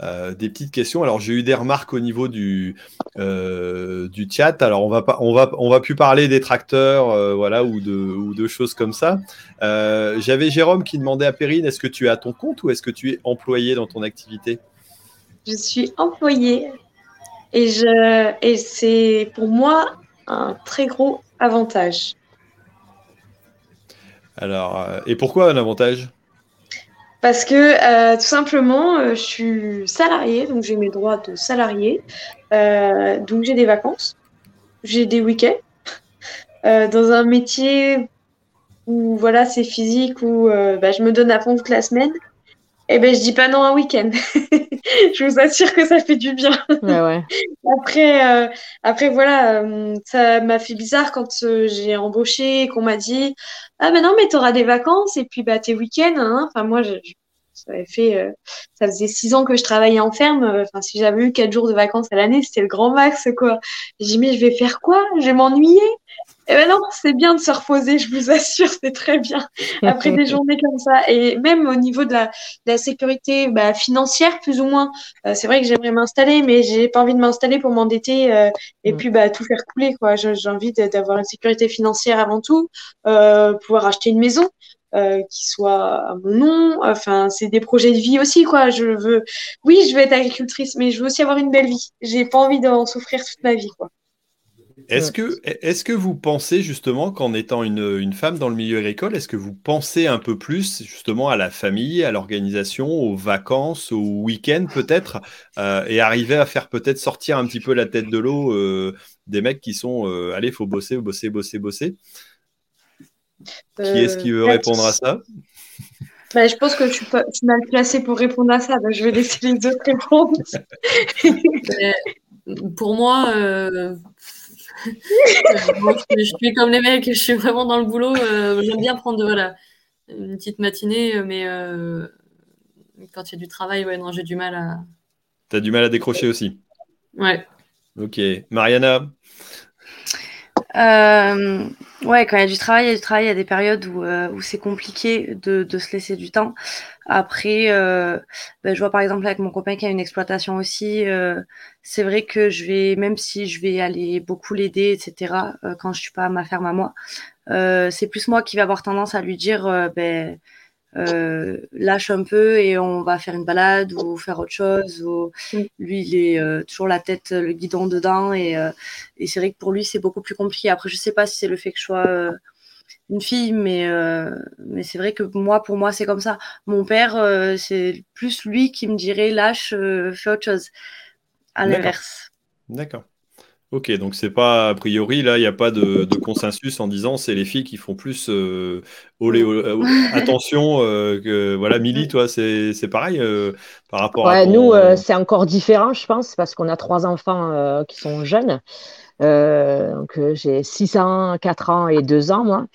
des petites questions? Alors, j'ai eu des remarques au niveau du chat. Alors, on va plus parler des tracteurs, ou de choses comme ça. J'avais Jérôme qui demandait à Perrine, est-ce que tu es à ton compte ou est-ce que tu es employée dans ton activité? Je suis employée et c'est pour moi un très gros avantage. Alors, et pourquoi un avantage? Parce que tout simplement, je suis salariée, donc j'ai mes droits de salariée. Donc j'ai des vacances, j'ai des week-ends. Dans un métier où voilà, c'est physique, où je me donne à fond toute la semaine. Eh ben je dis pas non un week-end. Je vous assure que ça fait du bien. Ouais, ouais. Après voilà, ça m'a fait bizarre quand j'ai embauché, qu'on m'a dit ah ben non mais t'auras des vacances et puis bah tes week-ends. Hein. Enfin moi ça faisait 6 ans que je travaillais en ferme. Enfin si j'avais eu 4 jours de vacances à l'année, c'était le grand max quoi. J'ai dit mais je vais faire quoi ? Je vais m'ennuyer ? Eh ben non, c'est bien de se reposer, je vous assure, c'est très bien après des journées comme ça. Et même au niveau de la sécurité financière, plus ou moins, c'est vrai que j'aimerais m'installer, mais j'ai pas envie de m'installer pour m'endetter et puis tout faire couler, quoi. J'ai envie d'avoir une sécurité financière avant tout, pouvoir acheter une maison qui soit à mon nom. Enfin, c'est des projets de vie aussi, quoi. Je vais être agricultrice, mais je veux aussi avoir une belle vie. J'ai pas envie d'en souffrir toute ma vie, quoi. Est-ce que vous pensez justement qu'en étant une femme dans le milieu agricole, est-ce que vous pensez un peu plus justement à la famille, à l'organisation, aux vacances, aux week-ends peut-être, et arriver à faire peut-être sortir un petit peu la tête de l'eau des mecs qui sont « allez, faut bosser ». Qui est-ce qui veut répondre à ça ? Je pense que je suis mal placée pour répondre à ça, je vais laisser les autres répondre. Pour moi... Moi, je suis comme les mecs, je suis vraiment dans le boulot. J'aime bien prendre une petite matinée, mais quand il y a du travail, j'ai du mal à. T'as du mal à décrocher aussi. Ouais. Ok, Mariana. Quand il y a du travail, il y a des périodes où c'est compliqué de se laisser du temps. Après, je vois par exemple avec mon copain qui a une exploitation aussi, c'est vrai que même si je vais aller beaucoup l'aider, etc., quand je suis pas à ma ferme à moi, c'est plus moi qui vais avoir tendance à lui dire lâche un peu et on va faire une balade ou faire autre chose. Lui, il est toujours la tête, le guidon dedans et c'est vrai que pour lui, c'est beaucoup plus compliqué. Après, je sais pas si c'est le fait que je sois une fille, mais c'est vrai que pour moi, c'est comme ça. Mon père, c'est plus lui qui me dirait lâche, fais autre chose. À l'inverse. D'accord. Ok, donc c'est pas a priori, là, il n'y a pas de consensus en disant c'est les filles qui font plus attention que voilà. Milly, toi, c'est pareil par rapport à ton... Nous, c'est encore différent, je pense, parce qu'on a 3 enfants qui sont jeunes. Donc j'ai 6 ans, 4 ans et 2 ans, moi.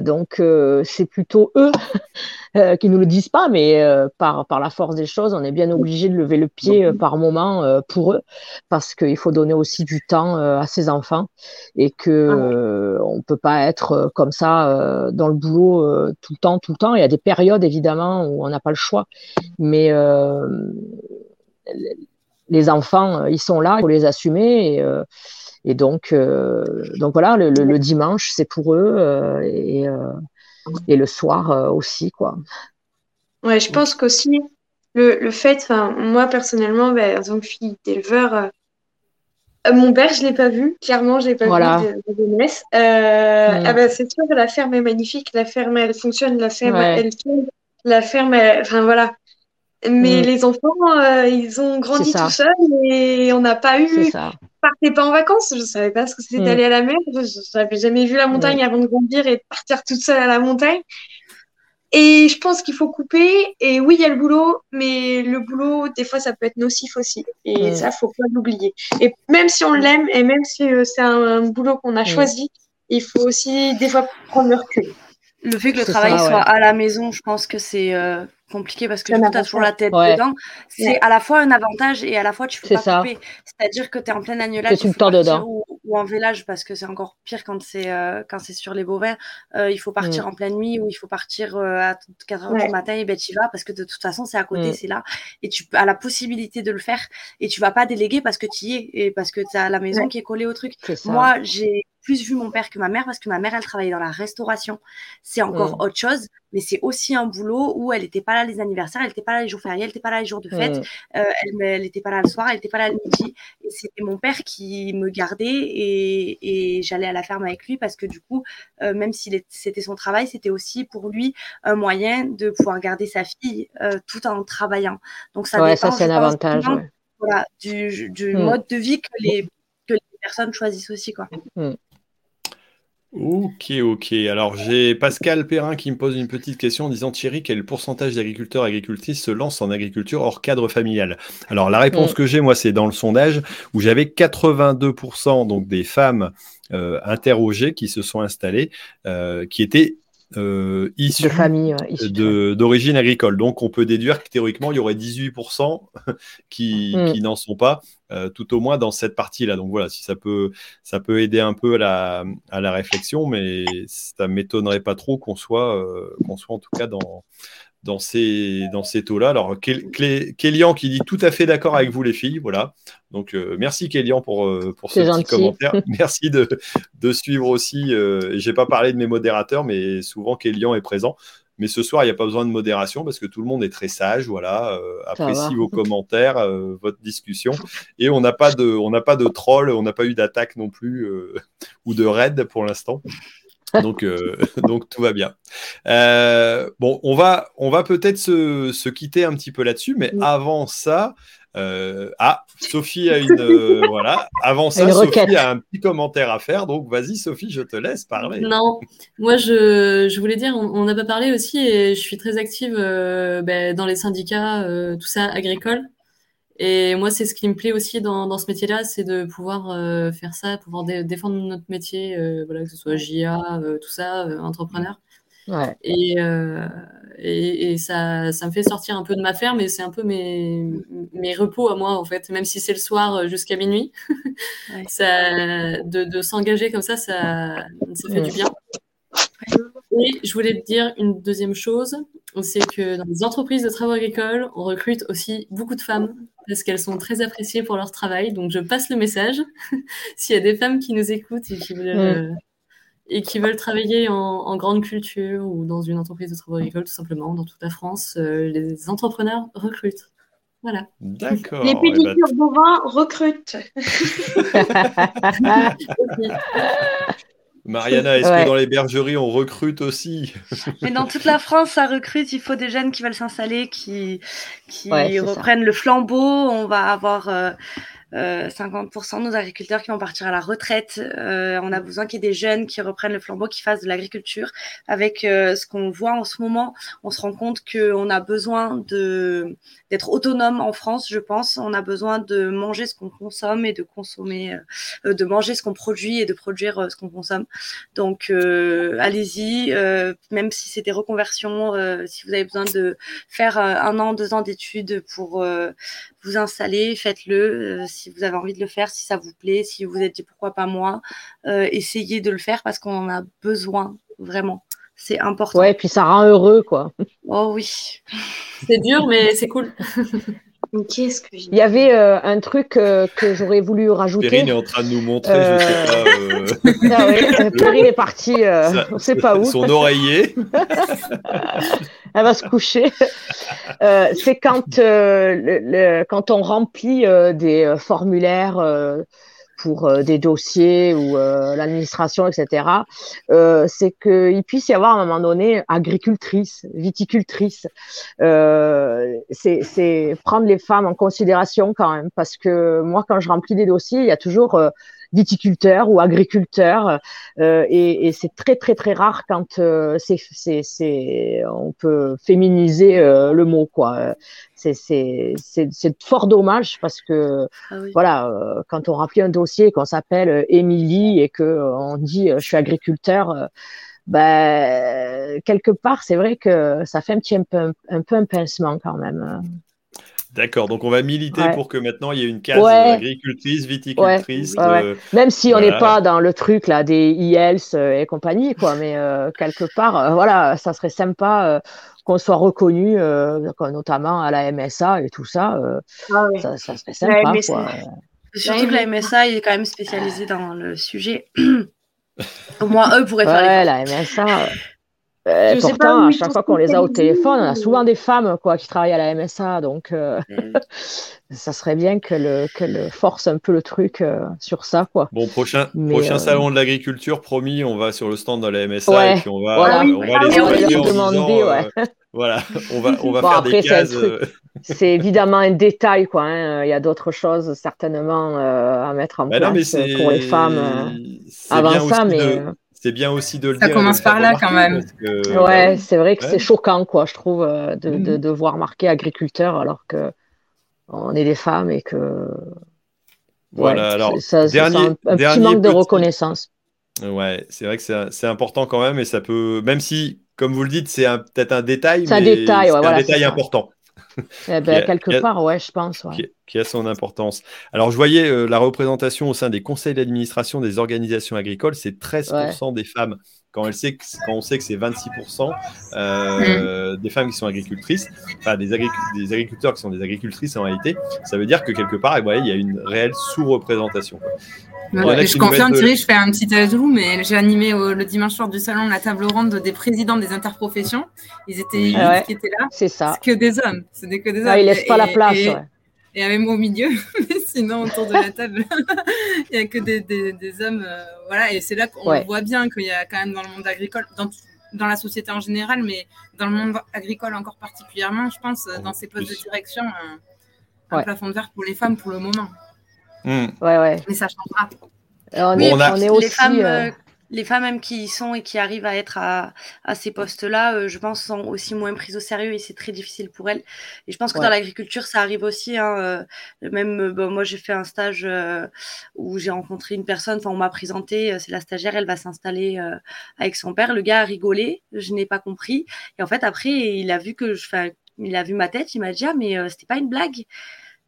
Donc c'est plutôt eux qui nous le disent pas, mais par la force des choses, on est bien obligé de lever le pied par moment pour eux, parce qu'il faut donner aussi du temps à ses enfants et que on peut pas être comme ça dans le boulot tout le temps. Il y a des périodes évidemment où on n'a pas le choix, mais les enfants, ils sont là, il faut les assumer. Et donc voilà, le dimanche, c'est pour eux et le soir aussi, quoi. Ouais, je pense qu'aussi le fait, moi personnellement, en tant que fille d'éleveur, mon père, je l'ai pas vu. Clairement, je l'ai pas vu de jeunesse. C'est sûr, la ferme est magnifique, la ferme, elle fonctionne, la ferme, elle tourne, la ferme, enfin voilà. Mais les enfants, ils ont grandi tout seuls et on n'a pas eu. C'est ça. Je partais pas en vacances, je savais pas ce que c'était d'aller à la mer, je n'avais jamais vu la montagne avant de grandir et de partir toute seule à la montagne. Et je pense qu'il faut couper. Et oui, il y a le boulot, mais le boulot, des fois, ça peut être nocif aussi. Et ça, faut pas l'oublier. Et même si on l'aime et même si c'est un boulot qu'on a choisi, il faut aussi des fois prendre le recul. Le fait que le travail soit à la maison, je pense que c'est compliqué parce que tu as toujours la tête dedans. C'est à la fois un avantage et à la fois tu ne peux pas couper. C'est-à-dire que tu es en pleine annulage ou en vélage parce que c'est encore pire quand c'est sur les Beauvais. Il faut partir en pleine nuit ou il faut partir à 4h du matin et tu y vas parce que de toute façon, c'est à côté, c'est là. Et tu as la possibilité de le faire et tu ne vas pas déléguer parce que tu y es et parce que tu as la maison qui est collée au truc. Moi, j'ai plus vu mon père que ma mère parce que ma mère, elle travaillait dans la restauration. C'est encore autre chose, mais c'est aussi un boulot où elle n'était pas là les anniversaires, elle n'était pas là les jours fériés, elle n'était pas là les jours de fête, elle n'était pas là le soir, elle n'était pas là le midi. Et c'était mon père qui me gardait et j'allais à la ferme avec lui parce que du coup, même si c'était son travail, c'était aussi pour lui un moyen de pouvoir garder sa fille tout en travaillant. Donc ça dépend, ça c'est un avantage, voilà, du mode de vie que les personnes choisissent aussi, quoi. Ok. Alors, j'ai Pascal Perrin qui me pose une petite question en disant « Thierry, quel pourcentage d'agriculteurs et agricultrices se lancent en agriculture hors cadre familial ?» Alors, la réponse que j'ai, moi, c'est dans le sondage où j'avais 82% donc, des femmes interrogées qui se sont installées, qui étaient issues de famille, d'origine agricole. Donc, on peut déduire que théoriquement, il y aurait 18% qui n'en sont pas. Tout au moins dans cette partie-là. Donc voilà, si ça peut aider un peu à la réflexion, mais ça ne m'étonnerait pas trop qu'on soit en tout cas dans ces taux-là. Alors, Kélian qui dit tout à fait d'accord avec vous les filles, voilà. Donc, merci Kélian pour ce gentil petit commentaire. Merci de suivre aussi. Je n'ai pas parlé de mes modérateurs, mais souvent Kélian est présent. Mais ce soir, il n'y a pas besoin de modération parce que tout le monde est très sage, voilà, apprécie vos commentaires, votre discussion. Et on n'a pas de troll, on n'a pas eu d'attaque non plus ou de raid pour l'instant. Donc tout va bien. Bon, on va peut-être se quitter un petit peu là-dessus, mais avant ça, Sophie a une voilà. Avant ça, Sophie a un petit commentaire à faire. Donc, vas-y, Sophie, je te laisse parler. Non, moi, je voulais dire, on n'a pas parlé aussi, et je suis très active dans les syndicats, tout ça agricole. Et moi, c'est ce qui me plaît aussi dans ce métier-là, c'est de pouvoir faire ça, pouvoir défendre notre métier, voilà, que ce soit JA, tout ça, entrepreneur. Ouais. Et ça me fait sortir un peu de ma ferme, mais c'est un peu mes repos à moi en fait, même si c'est le soir jusqu'à minuit. Ouais. Ça, de s'engager comme ça fait du bien. Et je voulais te dire une deuxième chose, c'est que dans les entreprises de travaux agricoles, on recrute aussi beaucoup de femmes parce qu'elles sont très appréciées pour leur travail. Donc je passe le message. S'il y a des femmes qui nous écoutent et qui veulent travailler en grande culture ou dans une entreprise de travaux agricoles, tout simplement, dans toute la France, les entrepreneurs recrutent. Voilà. D'accord. Les pédicures bovins recrutent. Mariana, est-ce que dans les bergeries, on recrute aussi? Mais dans toute la France, ça recrute. Il faut des jeunes qui veulent s'installer, qui reprennent le flambeau. On va avoir... 50% de nos agriculteurs qui vont partir à la retraite. On a besoin qu'il y ait des jeunes qui reprennent le flambeau, qui fassent de l'agriculture. Avec ce qu'on voit en ce moment, on se rend compte qu'on a besoin d'être autonome en France, je pense. On a besoin de manger ce qu'on consomme et de consommer, de manger ce qu'on produit et de produire ce qu'on consomme. Donc, allez-y, même si c'est des reconversions, si vous avez besoin de faire 1 an, 2 ans d'études pour vous installer, faites-le. Si vous avez envie de le faire, si ça vous plaît, si vous êtes dit pourquoi pas moi, essayez de le faire parce qu'on en a besoin vraiment. C'est important. Ouais, et puis ça rend heureux, quoi. Oh oui. C'est dur, mais c'est cool. Qu'est-ce que il y avait un truc que j'aurais voulu rajouter. Perrine est en train de nous montrer, je ne sais pas. Ah oui, Perrine est partie, on ne sait pas où. Son oreiller. Elle va se coucher. C'est quand on remplit des formulaires pour des dossiers ou l'administration, etc. C'est qu'il puisse y avoir à un moment donné agricultrice, viticultrice. C'est prendre les femmes en considération quand même, parce que moi, quand je remplis des dossiers, il y a toujours viticulteur ou agriculteur, et c'est très très très rare quand on peut féminiser le mot, quoi. C'est fort dommage parce que voilà, quand on remplit un dossier, qu'on s'appelle Émilie et que on dit je suis agriculteur, quelque part c'est vrai que ça fait un peu un pincement quand même. D'accord, donc on va militer pour que maintenant il y ait une case agricultrice, viticultrice. Ouais. Même si on n'est pas dans le truc là des IELTS et compagnie, quoi, mais quelque part, voilà, ça serait sympa qu'on soit reconnu, notamment à la MSA et tout ça. Ça serait sympa. Quoi. Surtout que la MSA est quand même spécialisée dans le sujet. Au moins, eux pourraient faire les choses. La MSA. Pourtant, à chaque fois qu'on les a au téléphone, on a souvent des femmes, quoi, qui travaillent à la MSA, donc ça serait bien qu'elle force un peu le truc sur ça, quoi. Bon, prochain salon de l'agriculture, promis, on va sur le stand de la MSA et puis on va, on va faire après, des cases. C'est évidemment un détail, quoi. Hein. Il y a d'autres choses certainement à mettre en place pour les femmes avant ça, mais... C'est bien aussi de le dire. Ça commence par là quand même. Ouais, c'est vrai que c'est choquant, quoi, je trouve, de voir marquer agriculteur alors qu'on est des femmes et que. Voilà, alors. Ça, dernier manque de reconnaissance. Ouais, c'est vrai que c'est important quand même et ça peut. Même si, comme vous le dites, c'est peut-être un détail, mais c'est un détail important. Quelque part, je pense. Ouais. Qui a son importance. Alors, je voyais la représentation au sein des conseils d'administration des organisations agricoles, c'est 13% des femmes. Quand on sait que c'est 26% des femmes qui sont agricultrices, enfin des agriculteurs qui sont des agricultrices en réalité, ça veut dire que quelque part, il y a une réelle sous-représentation. Voilà, je confirme, Thierry, je fais un petit ajout, mais j'ai animé le dimanche soir du salon la table ronde des présidents des interprofessions. Ils étaient qui étaient là. C'est ça. C'est que des hommes. Ce n'est que des hommes. Ah, ils ne laissent pas la place. Et même au milieu, mais sinon autour de la table, il n'y a que des hommes. Voilà, et c'est là qu'on voit bien qu'il y a quand même dans le monde agricole, dans la société en général, mais dans le monde agricole encore particulièrement, je pense, dans ces postes de direction, un plafond de verre pour les femmes pour le moment. Mmh. Ouais. Mais ça changera. On est aussi... Les femmes même qui y sont et qui arrivent à être à ces postes-là, je pense, sont aussi moins prises au sérieux et c'est très difficile pour elles. Et je pense que dans l'agriculture, ça arrive aussi. Moi, j'ai fait un stage où j'ai rencontré une personne, on m'a présenté, c'est la stagiaire, elle va s'installer avec son père. Le gars a rigolé, je n'ai pas compris. Et en fait, après, il a vu ma tête, il m'a dit « Ah, mais c'était pas une blague !»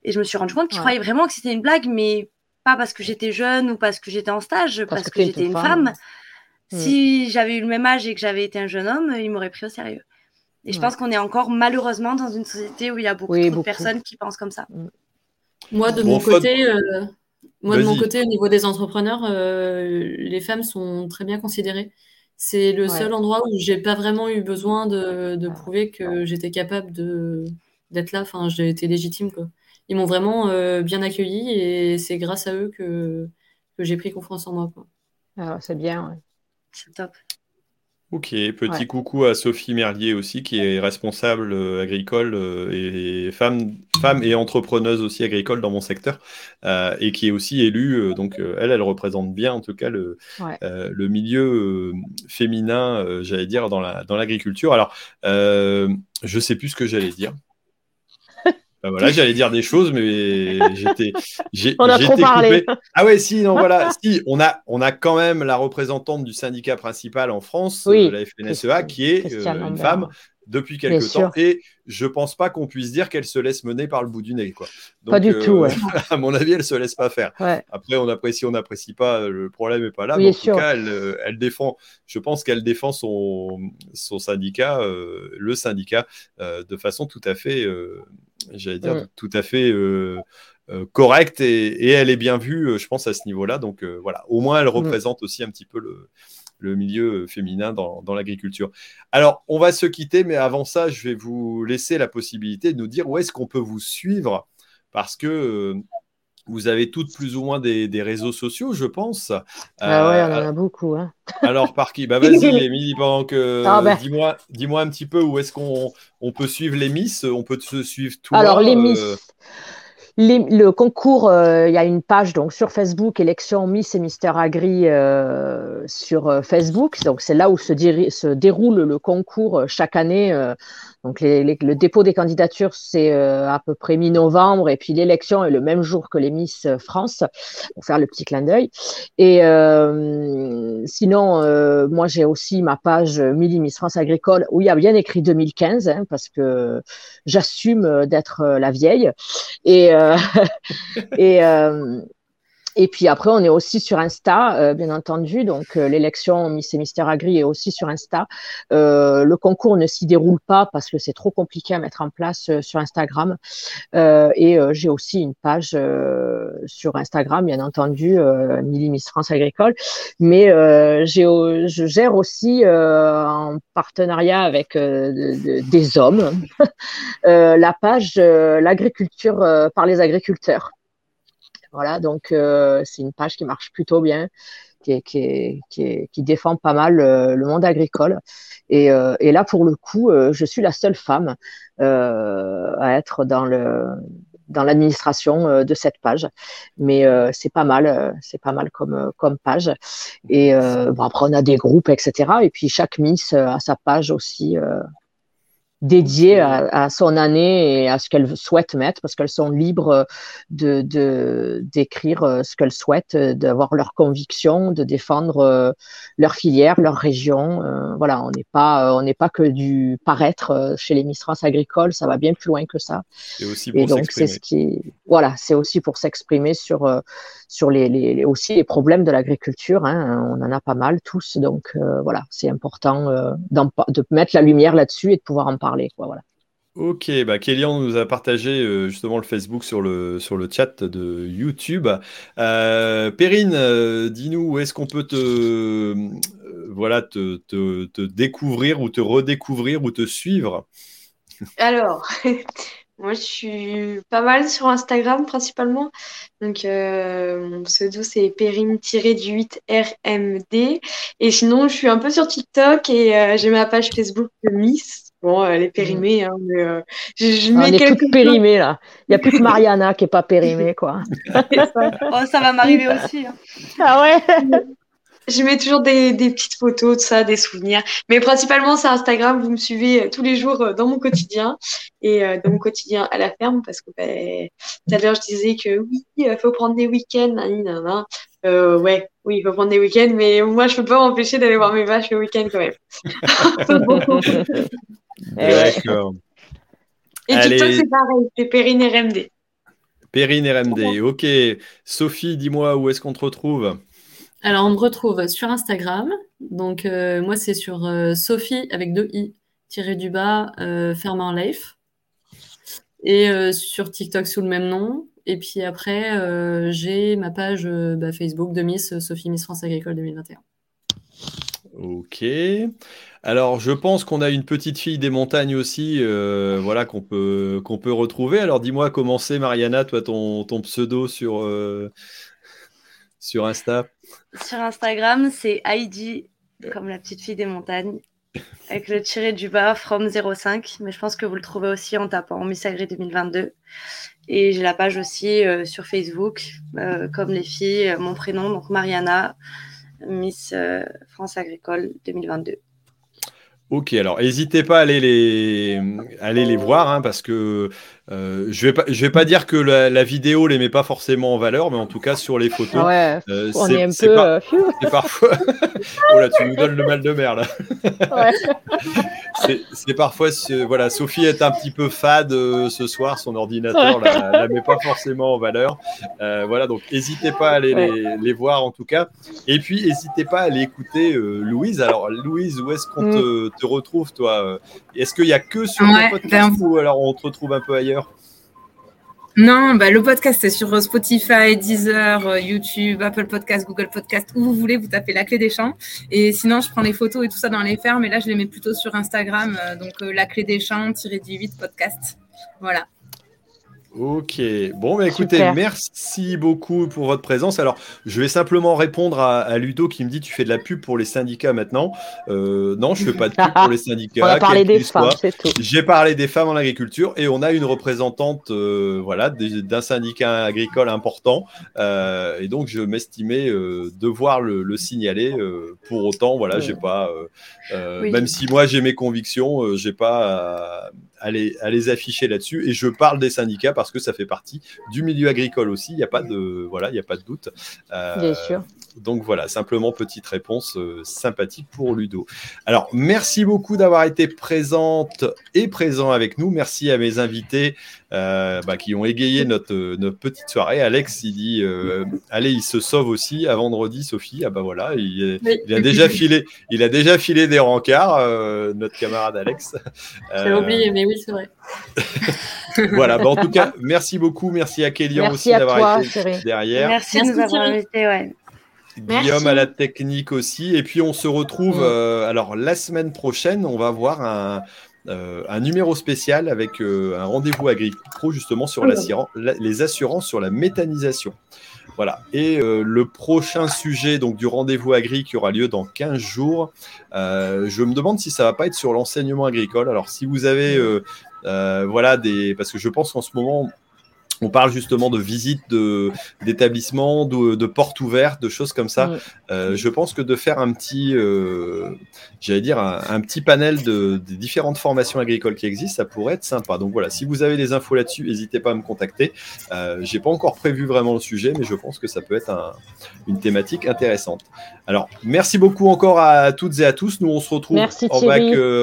Et je me suis rendu compte qu'il croyait vraiment que c'était une blague, mais... Pas parce que j'étais jeune ou parce que j'étais en stage, parce que j'étais une femme. Si j'avais eu le même âge et que j'avais été un jeune homme, il m'aurait pris au sérieux. Et je pense qu'on est encore malheureusement dans une société où il y a beaucoup de personnes qui pensent comme ça. Moi, de mon côté, au niveau des entrepreneurs, les femmes sont très bien considérées. C'est le seul endroit où j'ai pas vraiment eu besoin de prouver que j'étais capable d'être là. Enfin, j'ai été légitime, quoi. Ils m'ont vraiment bien accueilli et c'est grâce à eux que j'ai pris confiance en moi, quoi. Alors, c'est bien, c'est top. Ok, petit coucou à Sophie Merlier aussi, qui est responsable agricole et femme et entrepreneuse aussi agricole dans mon secteur, et qui est aussi élue. Donc, elle représente bien, en tout cas, le milieu féminin, j'allais dire, dans l'agriculture. Alors, je ne sais plus ce que j'allais dire. J'allais dire des choses, mais j'étais coupé. Ah ouais, si, non, voilà. Si, on a quand même la représentante du syndicat principal en France, la FNSEA, qui est une femme depuis quelque temps. Et je ne pense pas qu'on puisse dire qu'elle se laisse mener par le bout du nez, quoi. Donc, pas du tout, à mon avis, elle ne se laisse pas faire. Ouais. Après, on n'apprécie pas, le problème n'est pas là. Oui, mais en tout cas, elle défend, je pense qu'elle défend son syndicat, de façon tout à fait... j'allais dire tout à fait correcte et elle est bien vue, je pense, à ce niveau-là. Donc voilà, au moins elle représente aussi un petit peu le milieu féminin dans l'agriculture. Alors, on va se quitter, mais avant ça, je vais vous laisser la possibilité de nous dire où est-ce qu'on peut vous suivre, parce que vous avez toutes plus ou moins des réseaux sociaux, je pense. On en a beaucoup. Hein. Alors, par qui ? Vas-y, Émilie, pendant que... dis-moi un petit peu où est-ce qu'on peut suivre les Miss, on peut te suivre toi. Alors, les Miss, le concours, il y a une page donc, sur Facebook, Élections Miss et Mister Agri sur Facebook. Donc, c'est là où se déroule le concours chaque année. Donc, le dépôt des candidatures, c'est à peu près mi-novembre, et puis l'élection est le même jour que les Miss France, pour faire le petit clin d'œil. Et sinon, moi, j'ai aussi ma page Milly Miss France Agricole, où il y a bien écrit 2015, parce que j'assume d'être la vieille. Et puis après, on est aussi sur Insta, bien entendu. Donc, l'élection Miss et Mister Agri est aussi sur Insta. Le concours ne s'y déroule pas parce que c'est trop compliqué à mettre en place sur Instagram. Et j'ai aussi une page sur Instagram, bien entendu, Milly Miss France Agricole. Mais je gère aussi, en partenariat avec des hommes, la page l'agriculture par les agriculteurs. Voilà, donc c'est une page qui marche plutôt bien, qui défend pas mal le monde agricole. Et là, pour le coup, je suis la seule femme à être dans l'administration de cette page. Mais c'est pas mal comme, page. Et bon, après, on a des groupes, etc. Et puis, chaque Miss a sa page aussi dédiée à son année et à ce qu'elle souhaite mettre, parce qu'elles sont libres d'écrire ce qu'elles souhaitent, d'avoir leurs convictions, de défendre leur filière, leur région. Voilà, on n'est pas, que du paraître chez les Miss France agricoles, ça va bien plus loin que ça. C'est aussi pour s'exprimer. Voilà, c'est aussi pour s'exprimer sur, aussi les problèmes de l'agriculture. Hein, on en a pas mal tous, donc voilà, c'est important de mettre la lumière là-dessus et de pouvoir en parler. Voilà. Ok, bah Kélian nous a partagé justement le Facebook sur le, chat de YouTube. Perrine, dis-nous où est-ce qu'on peut te découvrir ou te redécouvrir ou te suivre? Alors, moi je suis pas mal sur Instagram principalement. Donc mon pseudo c'est Périm-8RMD. Et sinon je suis un peu sur TikTok et j'ai ma page Facebook de Miss. Bon, elle est périmée, hein, mais je mets quelques... On est toutes périmées, là. Il n'y a plus que Mariana qui n'est pas périmée, quoi. Oh, ça va m'arriver aussi. Hein. Ah ouais. Je mets toujours des petites photos, tout ça, des souvenirs. Mais principalement, c'est Instagram. Vous me suivez tous les jours dans mon quotidien et dans mon quotidien à la ferme parce que tout à l'heure, je disais que oui, il faut prendre des week-ends. Oui, il faut prendre des week-ends, mais moi, je ne peux pas m'empêcher d'aller voir mes vaches le week-end quand même. D'accord. Et TikTok, c'est pareil, c'est Périm-8RMD. Périm-8RMD, ok. Sophie, dis-moi, où est-ce qu'on te retrouve? Alors, on me retrouve sur Instagram. Donc, moi, c'est sur Sophie, avec 2 i, tiré du bas, Fermin Life. Et sur TikTok, sous le même nom. Et puis après, j'ai ma page Facebook de Miss Sophie Miss France Agricole 2021. Ok. Alors, je pense qu'on a une petite fille des montagnes aussi, voilà, qu'on peut retrouver. Alors, dis-moi, comment c'est, Mariana, toi, ton pseudo sur Insta? Sur Instagram, c'est Heidi, comme la petite fille des montagnes, avec le tiré du bas, from 05. Mais je pense que vous le trouvez aussi en tapant Miss Agri 2022. Et j'ai la page aussi sur Facebook, comme les filles, mon prénom, donc Mariana, Miss France Agricole 2022. Ok, alors n'hésitez pas à aller les voir, hein, parce que je vais pas dire que la vidéo les met pas forcément en valeur, mais en tout cas sur les photos, ouais, on est un peu... c'est parfois... Oh là, tu nous donnes le mal de mer, là. Ouais. C'est parfois... Voilà, Sophie est un petit peu fade ce soir, son ordinateur ne la met pas forcément en valeur. Voilà, donc n'hésitez pas à aller les voir, en tout cas. Et puis, n'hésitez pas à aller écouter Louise. Alors, Louise, où est-ce qu'on te retrouve, toi? Est-ce qu'il n'y a que sur le podcast ou alors on te retrouve un peu ailleurs? Non, le podcast, c'est sur Spotify, Deezer, YouTube, Apple Podcast, Google Podcast, où vous voulez, vous tapez La Clé des Champs. Et sinon, je prends les photos et tout ça dans les fermes. Et là, je les mets plutôt sur Instagram. Donc, La Clé des Champs, -18 podcast. Voilà. Ok, bon, écoutez, super. Merci beaucoup pour votre présence. Alors, je vais simplement répondre à Ludo qui me dit: tu fais de la pub pour les syndicats maintenant. Non, je ne fais pas de pub pour les syndicats. On a parlé des femmes, c'est tout. J'ai parlé des femmes en agriculture et on a une représentante d'un syndicat agricole important. Et donc, je m'estimais devoir le signaler. Pour autant, j'ai pas. Même si moi, j'ai mes convictions, je n'ai pas à les afficher là-dessus. Et je parle des syndicats parce que ça fait partie du milieu agricole aussi. Il n'y a pas de doute. Bien sûr. Donc voilà, simplement petite réponse sympathique pour Ludo. Alors, merci beaucoup d'avoir été présente et présent avec nous. Merci à mes invités qui ont égayé notre petite soirée. Alex, il dit allez, il se sauve aussi à vendredi, Sophie. Ah voilà, il a déjà filé des rencarts, notre camarade Alex. J'ai oublié, mais oui, c'est vrai. Voilà, en tout cas, merci beaucoup. Merci à Kélian aussi d'avoir été derrière. Merci de nous avoir invités, Guillaume à la technique aussi. Et puis, on se retrouve la semaine prochaine. On va avoir un numéro spécial avec un rendez-vous AgriPro justement sur les assurances sur la méthanisation. Voilà. Et le prochain sujet donc, du rendez-vous agri qui aura lieu dans 15 jours, je me demande si ça ne va pas être sur l'enseignement agricole. Alors, si vous avez parce que je pense qu'en ce moment... On parle justement de visites d'établissements, de portes ouvertes, de choses comme ça. Oui. Je pense que de faire un petit, un petit panel des différentes formations agricoles qui existent, ça pourrait être sympa. Donc voilà, si vous avez des infos là-dessus, n'hésitez pas à me contacter. J'ai pas encore prévu vraiment le sujet, mais je pense que ça peut être une thématique intéressante. Alors, merci beaucoup encore à toutes et à tous. Nous, on se retrouve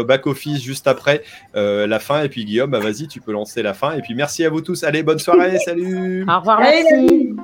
back-office juste après la fin. Et puis Guillaume, vas-y, tu peux lancer la fin. Et puis merci à vous tous. Allez, bonne soirée. Salut. Au revoir, merci.